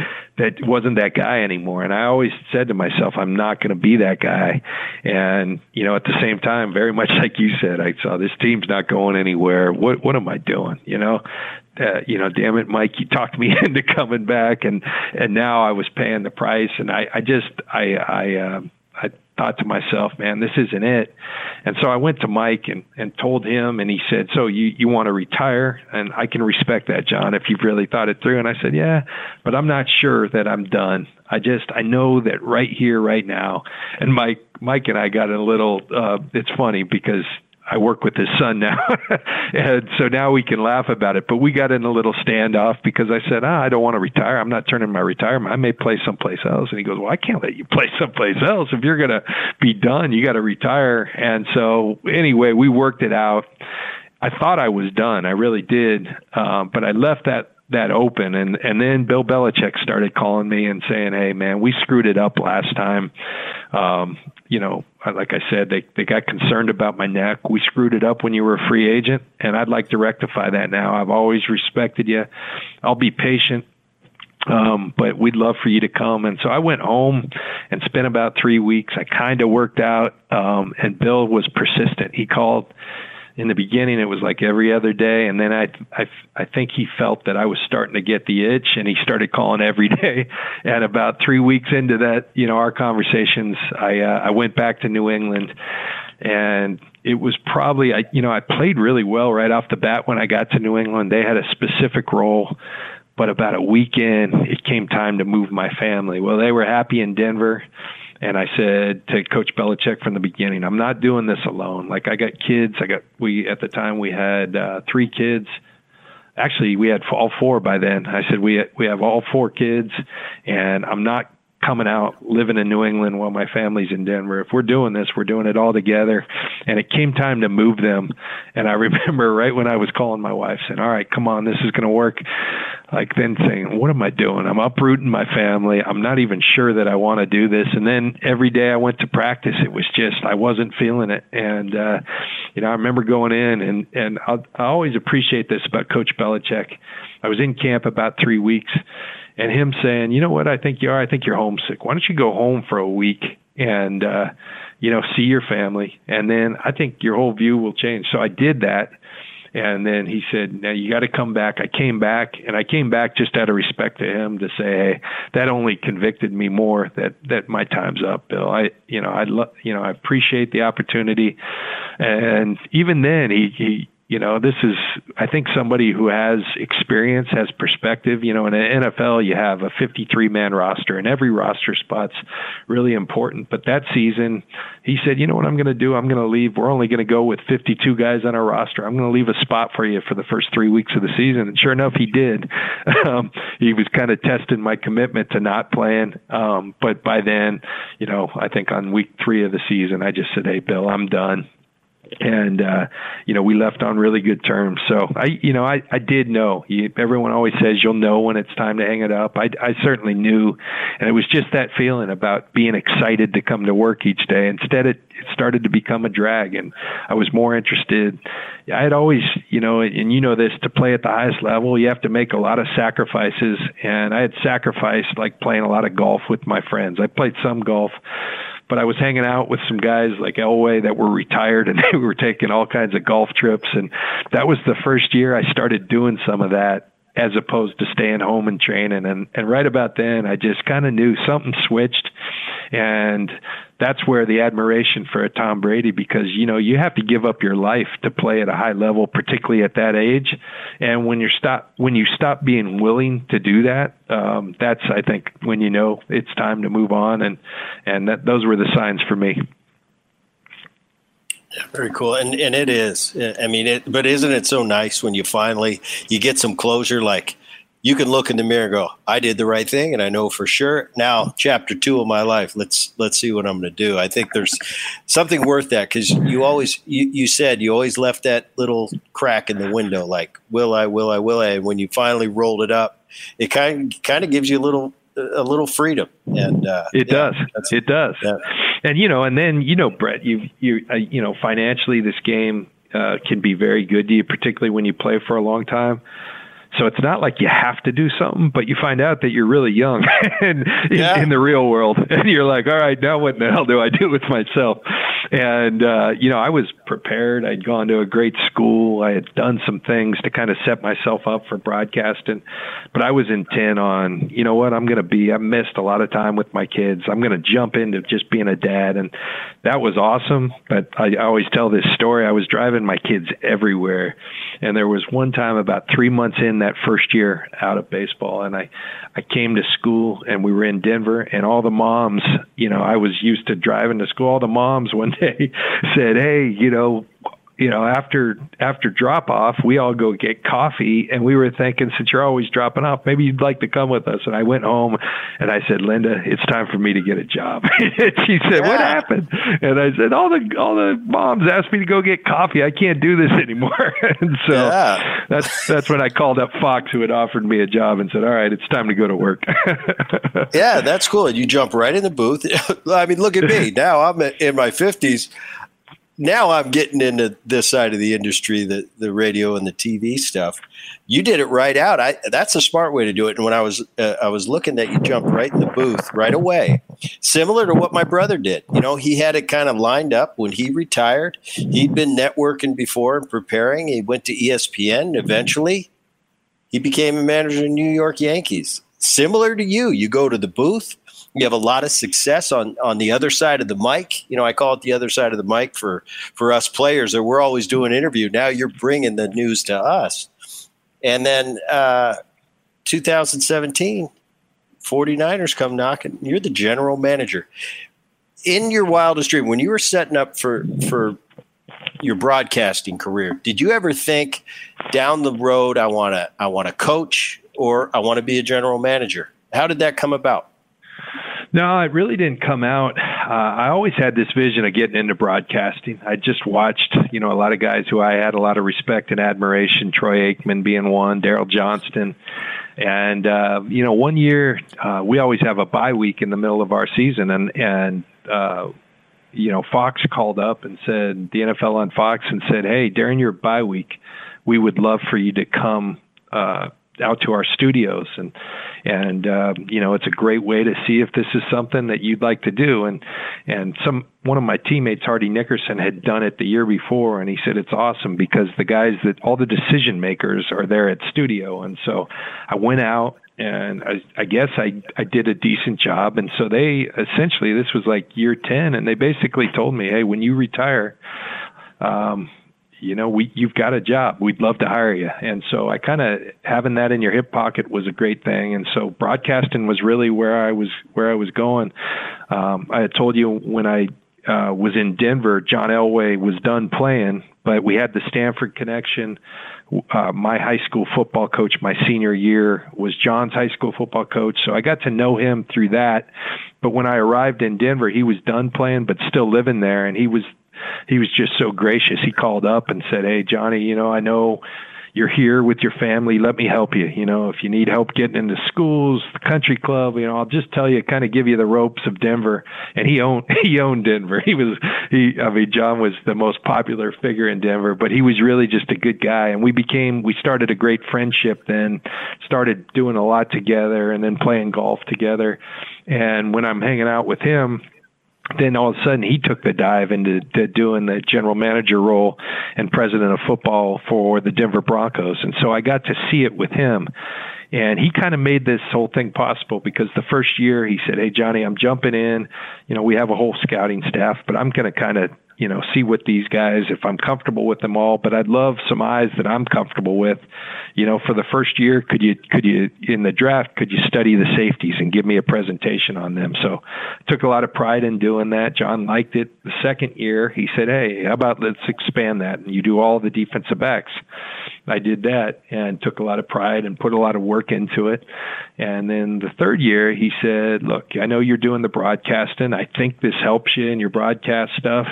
wasn't that guy anymore. And I always said to myself, I'm not going to be that guy. And, you know, at the same time, very much like you said, I saw this team's not going anywhere. What am I doing? You know, damn it, Mike, you talked me into coming back. And now I was paying the price. And I thought to myself, man, this isn't it. And so I went to Mike and told him, and he said, so you want to retire? And I can respect that, John, if you've really thought it through. And I said, yeah, but I'm not sure that I'm done. I know that right here, right now. And Mike and I got a little, it's funny because I work with his son now, and so now we can laugh about it. But we got in a little standoff because I said, I don't want to retire. I'm not turning my retirement. I may play someplace else. And he goes, well, I can't let you play someplace else. If you're going to be done, you got to retire. And so anyway, we worked it out. I thought I was done. I really did. But I left that open. And then Bill Belichick started calling me and saying, hey, man, we screwed it up last time. You know, like I said, they got concerned about my neck. We screwed it up when you were a free agent, and I'd like to rectify that now. I've always respected you. I'll be patient, but we'd love for you to come. And so I went home and spent about 3 weeks. I kind of worked out, and Bill was persistent. He called. In the beginning, it was like every other day, and then I think he felt that I was starting to get the itch, and he started calling every day. And about 3 weeks into that, you know, our conversations, I went back to New England, and it was probably, I played really well right off the bat when I got to New England. They had a specific role. But about a week in, it came time to move my family. Well, they were happy in Denver. And I said to Coach Belichick from the beginning, I'm not doing this alone. Like, I got kids. At the time we had 3 kids. Actually, we had all 4 by then. I said, we have all 4 kids, and I'm not coming out living in New England while my family's in Denver. If we're doing this, we're doing it all together. And it came time to move them. And I remember right when I was calling my wife saying, all right, come on, this is going to work. like then saying, what am I doing? I'm uprooting my family. I'm not even sure that I want to do this. And then every day I went to practice, it was just, I wasn't feeling it. And, you know, I remember going in and I always appreciate this about Coach Belichick. I was in camp about 3 weeks and him saying, you know what, I think you are. I think you're homesick. Why don't you go home for a week and, you know, see your family. And then I think your whole view will change. So I did that. And then he said, now you got to come back. I came back, and I came back just out of respect to him to say, hey, that only convicted me more that my time's up, Bill. I appreciate the opportunity. And even then he, you know, this is, I think, somebody who has experience, has perspective. You know, in the NFL, you have a 53-man roster, and every roster spot's really important. But that season, he said, you know what I'm going to do? I'm going to leave. We're only going to go with 52 guys on our roster. I'm going to leave a spot for you for the first 3 weeks of the season. And sure enough, he did. He was kind of testing my commitment to not playing. But by then, you know, I think on week 3 of the season, I just said, hey, Bill, I'm done. And, you know, we left on really good terms. So, I did know. Everyone always says you'll know when it's time to hang it up. I certainly knew. And it was just that feeling about being excited to come to work each day. Instead, it started to become a drag, and I was more interested. I had always, you know, and you know this, to play at the highest level, you have to make a lot of sacrifices. And I had sacrificed, like, playing a lot of golf with my friends. I played some golf. But I was hanging out with some guys like Elway that were retired, and they were taking all kinds of golf trips. And that was the first year I started doing some of that as opposed to staying home and training. And right about then, I just kind of knew something switched. And that's where the admiration for Tom Brady, because, you know, you have to give up your life to play at a high level, particularly at that age. And when you stop being willing to do that, that's, I think, when you know it's time to move on. And that, those were the signs for me. Very cool. And it is, I mean, but isn't it so nice when you finally, you get some closure, like you can look in the mirror and go, I did the right thing. And I know for sure now chapter 2 of my life, let's see what I'm going to do. I think there's something worth that. Cause you always, you said you always left that little crack in the window. Like, will I, and when you finally rolled it up, it kind of gives you a little freedom. And it does. Yeah. And, you know, and then, you know, Brett, you know, financially, this game can be very good to you, particularly when you play for a long time. So it's not like you have to do something, but you find out that you're really young in the real world. And you're like, all right, now what in the hell do I do with myself? And, you know, I was prepared. I'd gone to a great school. I had done some things to kind of set myself up for broadcasting. But I was intent on, you know what, I missed a lot of time with my kids. I'm going to jump into just being a dad. And that was awesome. But I always tell this story. I was driving my kids everywhere. And there was one time about 3 months in that first year out of baseball, and I came to school, and we were in Denver, and all the moms, you know, I was used to driving to school. All the moms one day said, hey, you know, after drop off, we all go get coffee. And we were thinking, since you're always dropping off, maybe you'd like to come with us. And I went home and I said, Linda, it's time for me to get a job. She said, what happened? And I said, all the moms asked me to go get coffee. I can't do this anymore. And so that's when I called up Fox, who had offered me a job, and said, all right, it's time to go to work. Yeah, that's cool. And you jump right in the booth. I mean, look at me now. I'm in my 50s. Now I'm getting into this side of the industry, the radio and the TV stuff. You did it right out. That's a smart way to do it. And when I was looking at you, jumped right in the booth right away, similar to what my brother did. You know, he had it kind of lined up when he retired. He'd been networking before and preparing. He went to ESPN. Eventually, he became a manager of the New York Yankees. Similar to you, you go to the booth. You have a lot of success on the other side of the mic. You know, I call it the other side of the mic for us players, that we're always doing an interview. Now you're bringing the news to us. And then 2017, 49ers come knocking. You're the general manager. In your wildest dream, when you were setting up for your broadcasting career, did you ever think down the road, I want to coach, or I want to be a general manager? How did that come about? No, it really didn't come out. I always had this vision of getting into broadcasting. I just watched, you know, a lot of guys who I had a lot of respect and admiration, Troy Aikman being one, Daryl Johnston. And, you know, one year we always have a bye week in the middle of our season. And you know, Fox called up and said, the NFL on Fox, and said, hey, during your bye week, we would love for you to come out to our studios, and you know, it's a great way to see if this is something that you'd like to do. And one of my teammates, Hardy Nickerson, had done it the year before, and he said it's awesome because the guys that all the decision makers are there at studio. And so I went out, and I guess I did a decent job. And so they essentially, this was like year 10, and they basically told me, hey, when you retire, you know, you've got a job. We'd love to hire you. And so I kind of, having that in your hip pocket was a great thing. And so broadcasting was really where I was going. I had told you when I was in Denver, John Elway was done playing, but we had the Stanford connection. My high school football coach my senior year was John's high school football coach, so I got to know him through that. But when I arrived in Denver, he was done playing but still living there, and he was just so gracious. He called up and said, hey, Johnny, you know, I know you're here with your family. Let me help you. You know, if you need help getting into schools, the country club, you know, I'll just tell you, kind of give you the ropes of Denver. And he owned Denver. John was the most popular figure in Denver, but he was really just a good guy. And we started a great friendship then, started doing a lot together and then playing golf together. And when I'm hanging out with him, then all of a sudden he took the dive into doing the general manager role and president of football for the Denver Broncos. And so I got to see it with him. And he kind of made this whole thing possible because the first year he said, hey, Johnny, I'm jumping in. You know, we have a whole scouting staff, but I'm going to kind of, you know, see what these guys, if I'm comfortable with them all, but I'd love some eyes that I'm comfortable with. You know, for the first year, could you in the draft, could you study the safeties and give me a presentation on them? So I took a lot of pride in doing that. John liked it. The second year, he said, hey, how about let's expand that and you do all the defensive backs. I did that and took a lot of pride and put a lot of work into it. And then the third year, he said, look, I know you're doing the broadcasting. I think this helps you in your broadcast stuff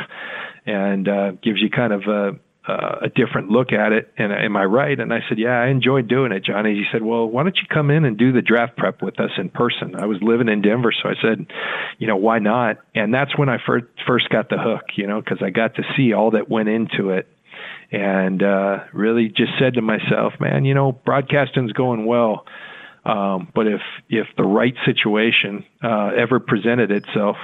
and gives you kind of a different look at it. And am I right? And I said, yeah, I enjoyed doing it, Johnny. He said, well, why don't you come in and do the draft prep with us in person? I was living in Denver, so I said, you know, why not? And that's when I first got the hook, you know, because I got to see all that went into it. And really just said to myself, man, you know, broadcasting's going well. But if the right situation ever presented itself,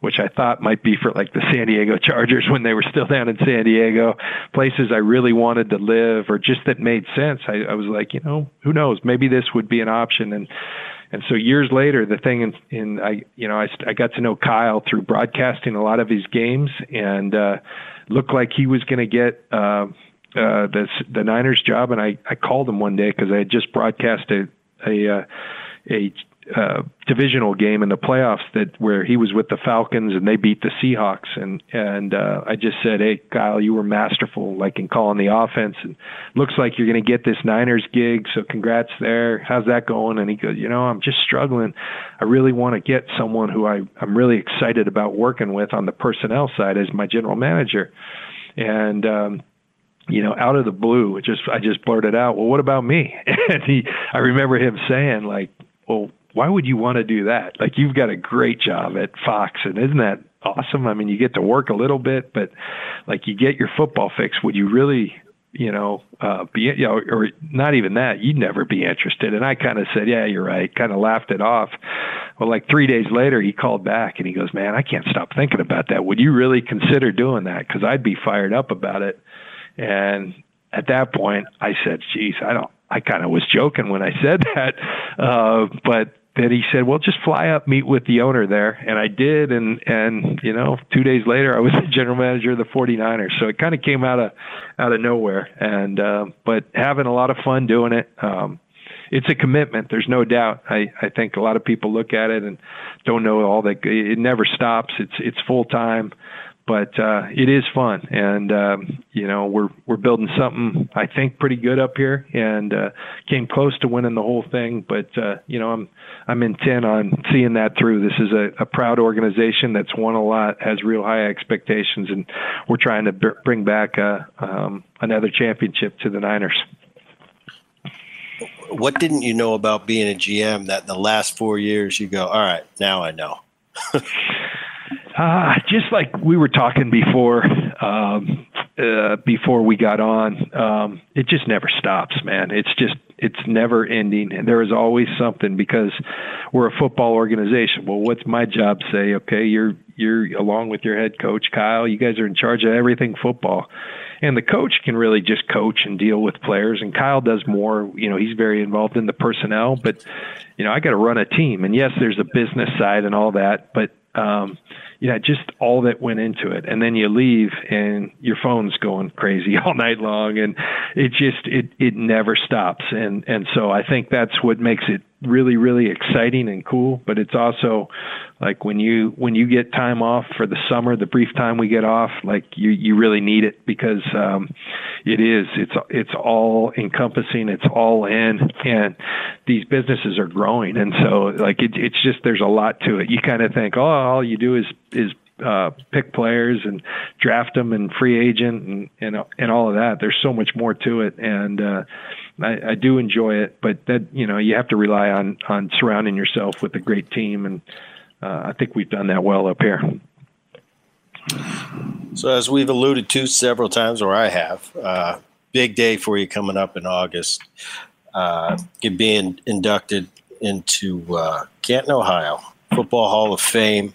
which I thought might be for like the San Diego Chargers when they were still down in San Diego, places I really wanted to live or just that made sense, I was like, you know, who knows? Maybe this would be an option. And so years later, the thing I got to know Kyle through broadcasting a lot of his games and looked like he was going to get the Niners job. And I called him one day because I had just broadcast a divisional game in the playoffs where he was with the Falcons and they beat the Seahawks. And I just said, hey, Kyle, you were masterful, like in calling the offense, and looks like you're going to get this Niners gig. So congrats there. How's that going? And he goes, you know, I'm just struggling. I really want to get someone who I'm really excited about working with on the personnel side as my general manager. And, you know, out of the blue, I just blurted out, well, what about me? And I remember him saying, like, well, why would you want to do that? Like, you've got a great job at Fox, and isn't that awesome? I mean, you get to work a little bit, but like you get your football fix. Would you really, you know, or not even that, you'd never be interested. And I kind of said, yeah, you're right. Kind of laughed it off. Well, like 3 days later, he called back and he goes, man, I can't stop thinking about that. Would you really consider doing that? Cause I'd be fired up about it. And at that point I said, geez, I kind of was joking when I said that. But then he said, well, just fly up, meet with the owner there. And I did. And, you know, 2 days later I was the general manager of the 49ers. So it kind of came out of nowhere. And, but having a lot of fun doing it. It's a commitment. There's no doubt. I think a lot of people look at it and don't know all that. It never stops. It's full time. But it is fun, and you know, we're building something I think pretty good up here, and came close to winning the whole thing. But you know, I'm intent on seeing that through. This is a proud organization that's won a lot, has real high expectations, and we're trying to bring back another championship to the Niners. What didn't you know about being a GM that in the last 4 years you go, all right, now I know? Just like we were talking before, before we got on, it just never stops, man. It's never ending. And there is always something, because we're a football organization. Well, what's my job say? Okay, you're along with your head coach, Kyle, you guys are in charge of everything football. And the coach can really just coach and deal with players. And Kyle does more, you know, he's very involved in the personnel, but you know, I got to run a team, and yes, there's a business side and all that, but you know, just all that went into it. And then you leave and your phone's going crazy all night long, and it just, it never stops. And so I think that's what makes it really, really exciting and cool. But it's also like when you get time off for the summer, the brief time we get off, like you really need it, because it's all encompassing, it's all in, and these businesses are growing. And so like, it's just, there's a lot to it. You kind of think, oh, all you do is pick players and draft them and free agent and all of that. There's so much more to it. And I do enjoy it, but that, you know, you have to rely on surrounding yourself with a great team. And I think we've done that well up here. So as we've alluded to several times, or I have, big day for you coming up in August. You're being inducted into Canton, Ohio, Football Hall of Fame.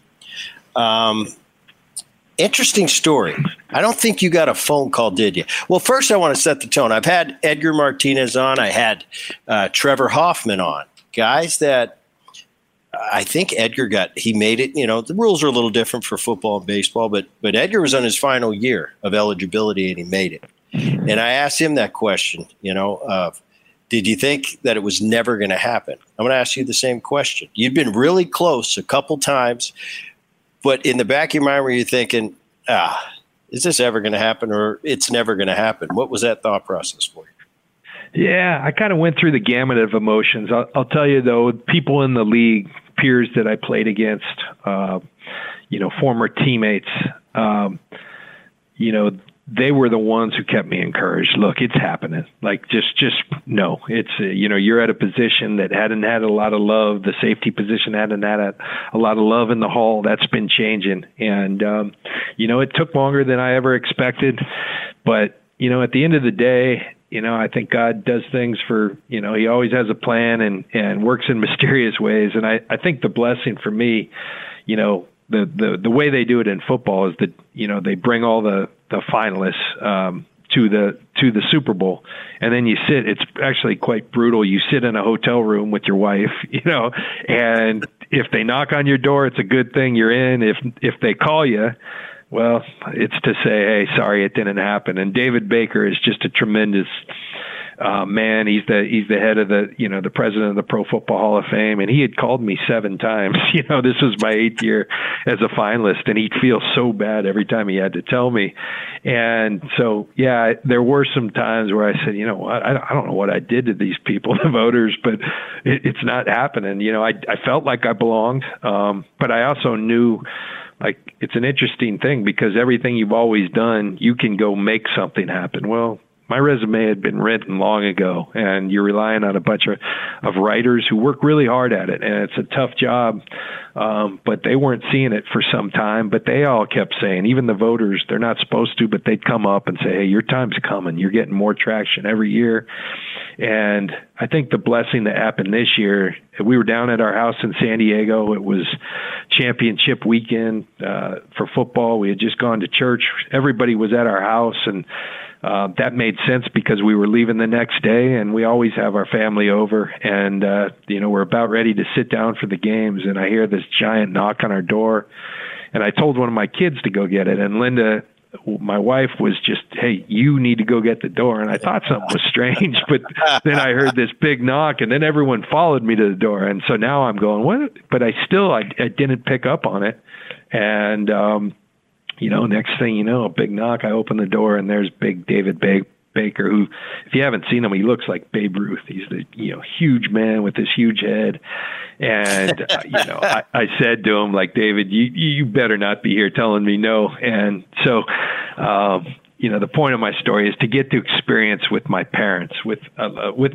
Interesting story. I don't think you got a phone call, did you? Well, first I want to set the tone. I've had Edgar Martinez on. I had Trevor Hoffman on. Guys that I think Edgar he made it. You know, the rules are a little different for football and baseball, but Edgar was on his final year of eligibility and he made it. And I asked him that question, you know, of, did you think that it was never going to happen? I'm going to ask you the same question. You've been really close a couple times. But in the back of your mind, were you thinking, is this ever going to happen, or it's never going to happen? What was that thought process for you? Yeah, I kind of went through the gamut of emotions. I'll tell you, though, people in the league, peers that I played against, you know, former teammates, you know, they were the ones who kept me encouraged. Look, it's happening. Like, just no, it's, you know, you're at a position that hadn't had a lot of love. The safety position hadn't had a lot of love in the Hall. That's been changing. And, you know, it took longer than I ever expected, but you know, at the end of the day, you know, I think God does things for, you know, he always has a plan and works in mysterious ways. And I think the blessing for me, you know, the way they do it in football is that, you know, they bring all the finalists to the Super Bowl, and then you sit. It's actually quite brutal. You sit in a hotel room with your wife, you know, and if they knock on your door, it's a good thing you're in. If they call you, well, it's to say, hey, sorry, it didn't happen. And David Baker is just a tremendous man. He's the head of the, you know, the president of the Pro Football Hall of Fame. And he had called me 7 times, you know, this was my 8th year as a finalist, and he'd feel so bad every time he had to tell me. And so, yeah, there were some times where I said, you know what, I don't know what I did to these people, the voters, but it's not happening. You know, I felt like I belonged. But I also knew, like, it's an interesting thing, because everything you've always done, you can go make something happen. Well, my resume had been written long ago, and you're relying on a bunch of writers who work really hard at it. And it's a tough job, but they weren't seeing it for some time, but they all kept saying, even the voters, they're not supposed to, but they'd come up and say, hey, your time's coming. You're getting more traction every year. And I think the blessing that happened this year, we were down at our house in San Diego. It was championship weekend for football. We had just gone to church. Everybody was at our house, and that made sense because we were leaving the next day, and we always have our family over, and, you know, we're about ready to sit down for the games, and I hear this giant knock on our door, and I told one of my kids to go get it, and Linda, my wife, was just, hey, you need to go get the door. And I thought something was strange, but then I heard this big knock, and then everyone followed me to the door. And so now I'm going, what? But I still, I didn't pick up on it. And, you know, next thing you know, a big knock, I open the door, and there's big David Baker, who, if you haven't seen him, he looks like Babe Ruth. He's the, you know, huge man with this huge head. And, you know, I said to him, like, David, you better not be here telling me no. And so, you know, the point of my story is to get to experience with my parents, with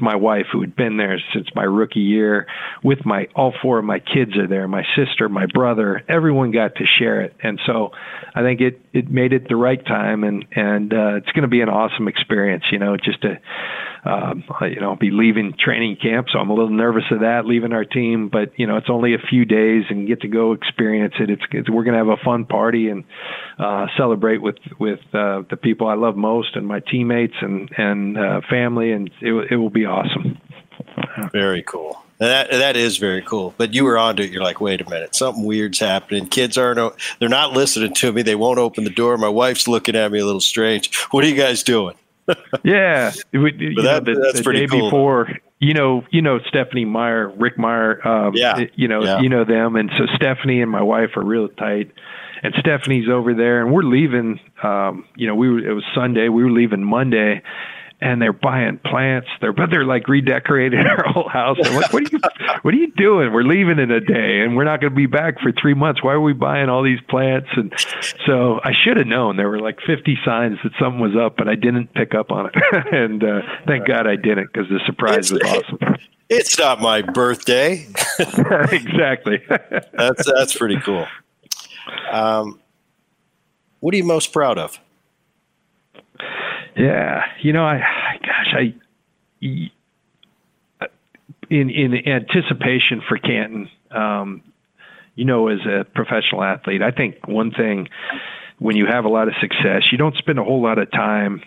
my wife, who had been there since my rookie year, with all four of my kids are there, my sister, my brother, everyone got to share it. And so I think it made it the right time, and it's going to be an awesome experience, you know, just to, you know, be leaving training camp. So I'm a little nervous of that, leaving our team, but, you know, it's only a few days and get to go experience it. We're going to have a fun party and celebrate with the people I love most and my teammates and family, and it will be awesome. Very cool. That is very cool. But you were onto it. You're like, wait a minute, something weird's happening. Kids they're not listening to me. They won't open the door. My wife's looking at me a little strange. What are you guys doing? Yeah, that's pretty cool. Before, you know Stephanie Meyer, Rick Meyer. You know them, and so Stephanie and my wife are real tight. And Stephanie's over there, and we're leaving. It was Sunday. We were leaving Monday, and they're buying plants. They're like redecorating our whole house. I'm like, what are you doing? We're leaving in a day, and we're not going to be back for 3 months. Why are we buying all these plants? And so I should have known. There were like 50 signs that something was up, but I didn't pick up on it. And thank God I didn't, because the surprise was awesome. It's not my birthday. Exactly. That's pretty cool. What are you most proud of? Yeah, you know, in anticipation for Canton, you know, as a professional athlete, I think one thing, when you have a lot of success, you don't spend a whole lot of time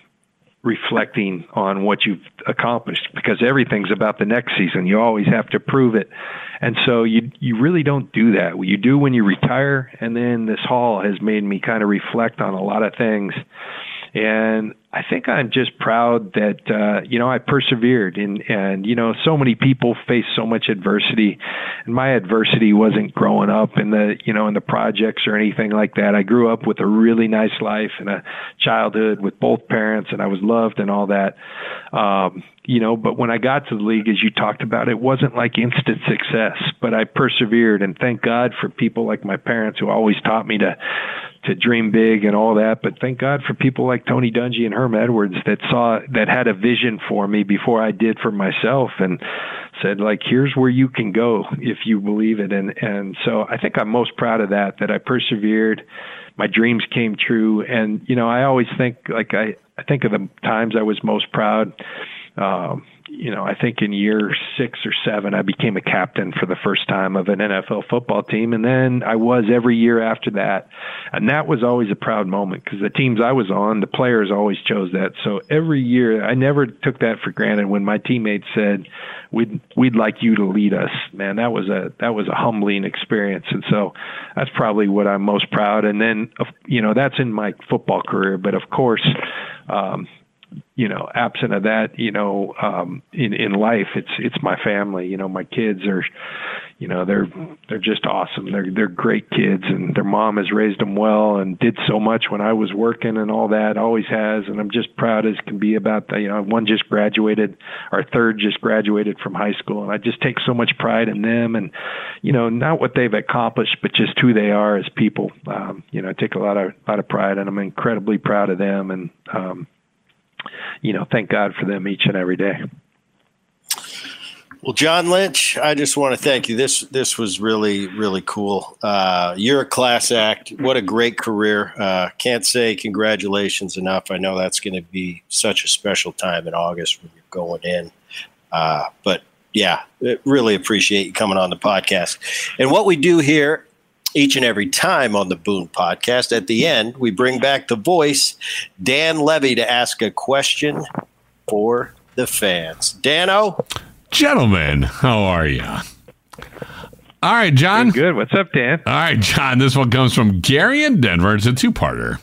reflecting on what you've accomplished, because everything's about the next season. You always have to prove it. And so you really don't do that. You do when you retire. And then this hall has made me kind of reflect on a lot of things. And I think I'm just proud that, you know, I persevered, and, you know, so many people face so much adversity, and my adversity wasn't growing up in the projects or anything like that. I grew up with a really nice life and a childhood with both parents, and I was loved and all that. You know, but when I got to the league, as you talked about, it wasn't like instant success, but I persevered, and thank God for people like my parents, who always taught me to dream big and all that. But thank God for people like Tony Dungy and Herm Edwards that had a vision for me before I did for myself, and said, like, here's where you can go if you believe it. And so I think I'm most proud of that I persevered. My dreams came true. And, you know, I always think, like, I think of the times I was most proud. You know, I think in year 6 or 7, I became a captain for the first time of an NFL football team. And then I was every year after that. And that was always a proud moment, because the teams I was on, the players always chose that. So every year, I never took that for granted. When my teammates said, we'd like you to lead us, man, that was a humbling experience. And so that's probably what I'm most proud. And then, you know, that's in my football career, but of course, you know, absent of that, you know, in life, it's my family. You know, my kids are, you know, they're just awesome. They're great kids, and their mom has raised them well and did so much when I was working and all that, always has. And I'm just proud as can be about that. You know, one just graduated, our third just graduated from high school, and I just take so much pride in them, and, you know, not what they've accomplished, but just who they are as people. You know, I take a lot of pride, and I'm incredibly proud of them, and, you know, thank God for them each and every day. Well, John Lynch, I just want to thank you. This was really, really cool. You're a class act. What a great career. Can't say congratulations enough. I know that's going to be such a special time in August when you're going in. But, yeah, really appreciate you coming on the podcast. And what we do here each and every time on the Boone Podcast, at the end, we bring back the voice, Dan Levy, to ask a question for the fans. Dano? Gentlemen, how are you? All right, John. Doing good. What's up, Dan? All right, John. This one comes from Gary in Denver. It's a two-parter.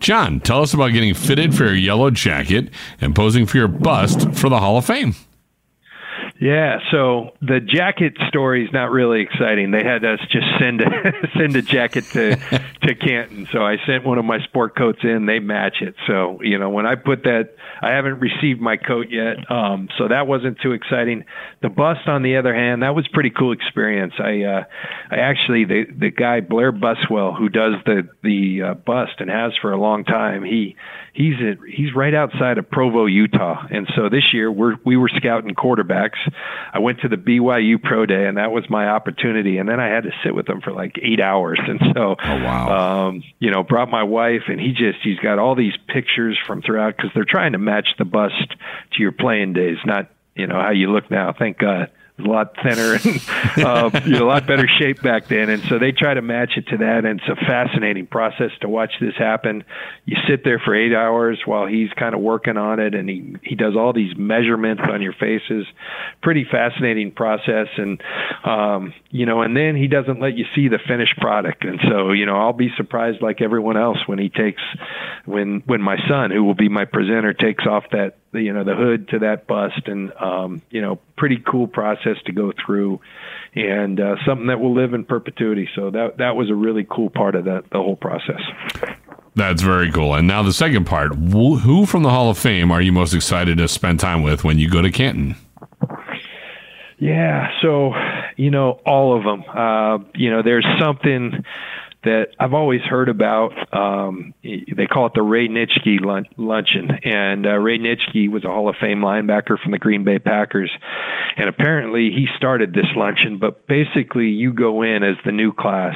John, tell us about getting fitted for your yellow jacket and posing for your bust for the Hall of Fame. Yeah, so the jacket story is not really exciting. They had us just send a jacket to Canton. So I sent one of my sport coats in. They match it. So, you know, when I put that, I haven't received my coat yet. So that wasn't too exciting. The bust, on the other hand, that was a pretty cool experience. I actually, the guy Blair Buswell, who does the bust and has for a long time, he's right outside of Provo, Utah. And so this year we were scouting quarterbacks. I went to the BYU Pro Day, and that was my opportunity. And then I had to sit with them for like 8 hours. And so, you know, brought my wife, and he's got all these pictures from throughout, because they're trying to match the bust to your playing days, not, you know, how you look now. Thank God. A lot thinner and you're a lot better shape back then. And so they try to match it to that. And it's a fascinating process to watch this happen. You sit there for 8 hours while he's kind of working on it, and he does all these measurements on your faces. Pretty fascinating process. And, you know, and then he doesn't let you see the finished product. And so, you know, I'll be surprised like everyone else when he takes, when my son, who will be my presenter, takes off that, you know, the hood to that bust. And, you know, pretty cool process to go through, and something that will live in perpetuity. So that was a really cool part of the whole process. That's very cool. And now the second part, who from the Hall of Fame are you most excited to spend time with when you go to Canton? Yeah. So, you know, all of them, you know, there's something that I've always heard about. They call it the Ray Nitschke luncheon. And Ray Nitschke was a Hall of Fame linebacker from the Green Bay Packers. And apparently he started this luncheon, but basically you go in as the new class,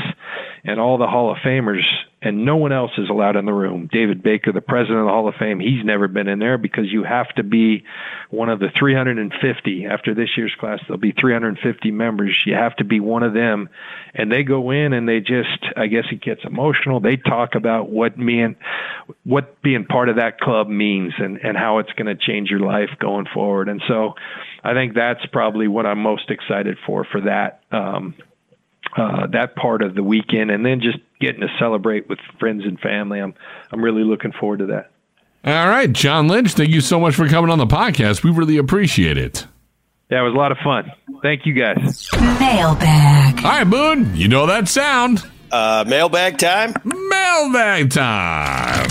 and all the Hall of Famers, and no one else is allowed in the room. David Baker, the president of the Hall of Fame, he's never been in there, because you have to be one of the 350. After this year's class, there'll be 350 members. You have to be one of them. And they go in, and they just, I guess it gets emotional. They talk about what being part of that club means, and how it's going to change your life going forward. And so I think that's probably what I'm most excited for that, that part of the weekend, and then just getting to celebrate with friends and family. I'm really looking forward to that. All right, John Lynch, thank you so much for coming on the podcast. We really appreciate it. Yeah, it was a lot of fun. Thank you, guys. Mailbag. All right, Boone, you know that sound. Mailbag time. Mailbag time.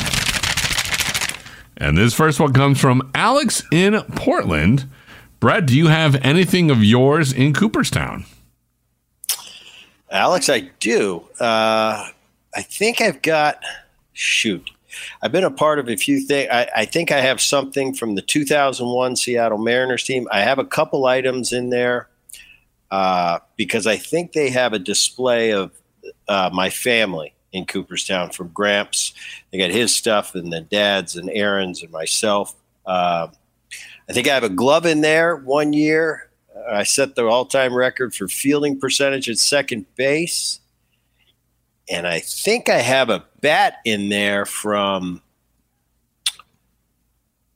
And this first one comes from Alex in Portland. Brett, do you have anything of yours in Cooperstown? Alex, I do. I think I've got, I've been a part of a few things. I think I have something from the 2001 Seattle Mariners team. I have a couple items in there because I think they have a display of my family in Cooperstown, from Gramps. They got his stuff, and then Dad's and Aaron's and myself. I think I have a glove in there 1 year. I set the all-time record for fielding percentage at second base. And I think I have a bat in there from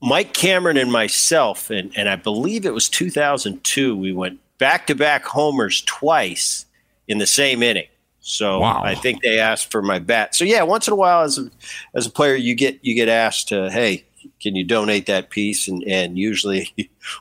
Mike Cameron and myself. And I believe it was 2002. We went back-to-back homers twice in the same inning. So wow. I think they asked for my bat. So, yeah, once in a while as a player, you get asked to, hey, can you donate that piece? And usually,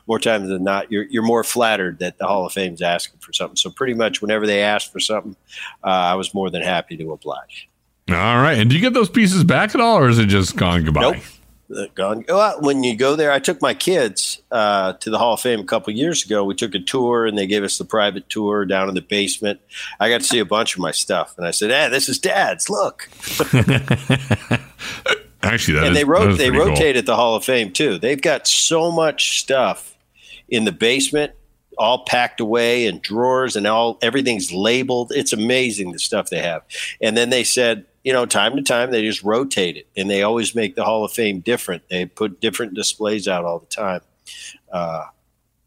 more times than not, you're more flattered that the Hall of Fame's asking for something. So pretty much whenever they asked for something, I was more than happy to oblige. All right. And do you get those pieces back at all, or is it just gone goodbye? Nope. Gone. Well, when you go there, I took my kids to the Hall of Fame a couple of years ago. We took a tour, and they gave us the private tour down in the basement. I got to see a bunch of my stuff, and I said, hey, this is Dad's. Look. Actually, they rotate at the Hall of Fame too. They've got so much stuff in the basement, all packed away in drawers, and everything's labeled. It's amazing the stuff they have. And then they said, you know, time to time they just rotate it, and they always make the Hall of Fame different. They put different displays out all the time.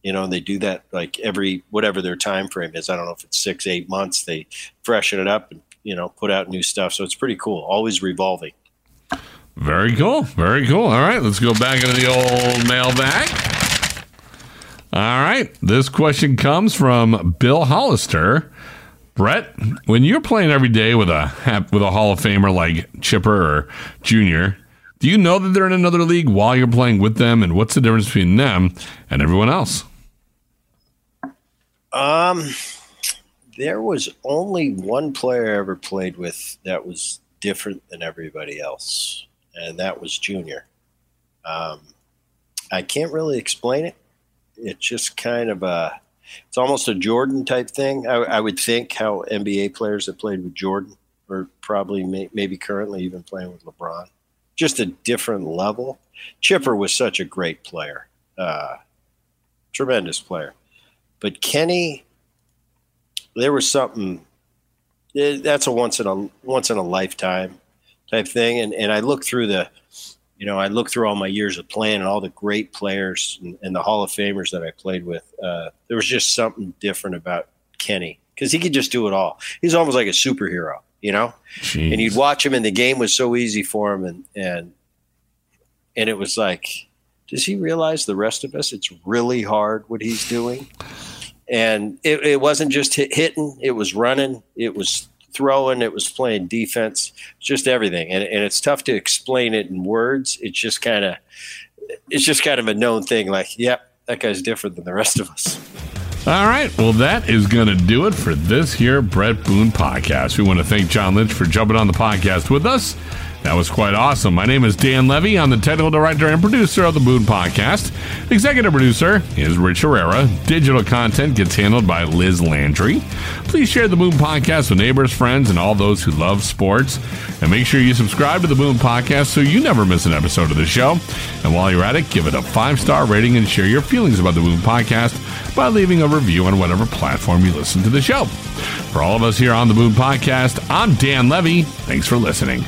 You know, and they do that like every whatever their time frame is. I don't know if it's 6, 8 months. They freshen it up and, you know, put out new stuff. So it's pretty cool. Always revolving. Very cool. Very cool. All right. Let's go back into the old mailbag. All right. This question comes from Bill Hollister. Brett, when you're playing every day with a Hall of Famer like Chipper or Junior, do you know that they're in another league while you're playing with them? And what's the difference between them and everyone else? There was only one player I ever played with that was different than everybody else, and that was Junior. I can't really explain it. It's just kind of a – it's almost a Jordan type thing. I would think how NBA players that played with Jordan are probably maybe currently even playing with LeBron. Just a different level. Chipper was such a great player, tremendous player. But Kenny, there was something – that's a once in a lifetime type thing. And I look through the – you know, I look through all my years of playing and all the great players and the Hall of Famers that I played with. There was just something different about Kenny because he could just do it all. He's almost like a superhero, you know. Jeez. And you'd watch him, and the game was so easy for him, and it was like, does he realize the rest of us? It's really hard what he's doing, and it wasn't just hitting; it was running, it was throwing, it was playing defense, just everything. And it's tough to explain it in words. It's just kind of a known thing. Like, yep, that guy's different than the rest of us. All right. Well, that is going to do it for this here Brett Boone podcast. We want to thank John Lynch for jumping on the podcast with us. That was quite awesome. My name is Dan Levy. I'm the technical director and producer of the Boone Podcast. Executive producer is Rich Herrera. Digital content gets handled by Liz Landry. Please share the Boone Podcast with neighbors, friends, and all those who love sports. And make sure you subscribe to the Boone Podcast so you never miss an episode of the show. And while you're at it, give it a 5-star rating and share your feelings about the Boone Podcast by leaving a review on whatever platform you listen to the show. For all of us here on the Boone Podcast, I'm Dan Levy. Thanks for listening.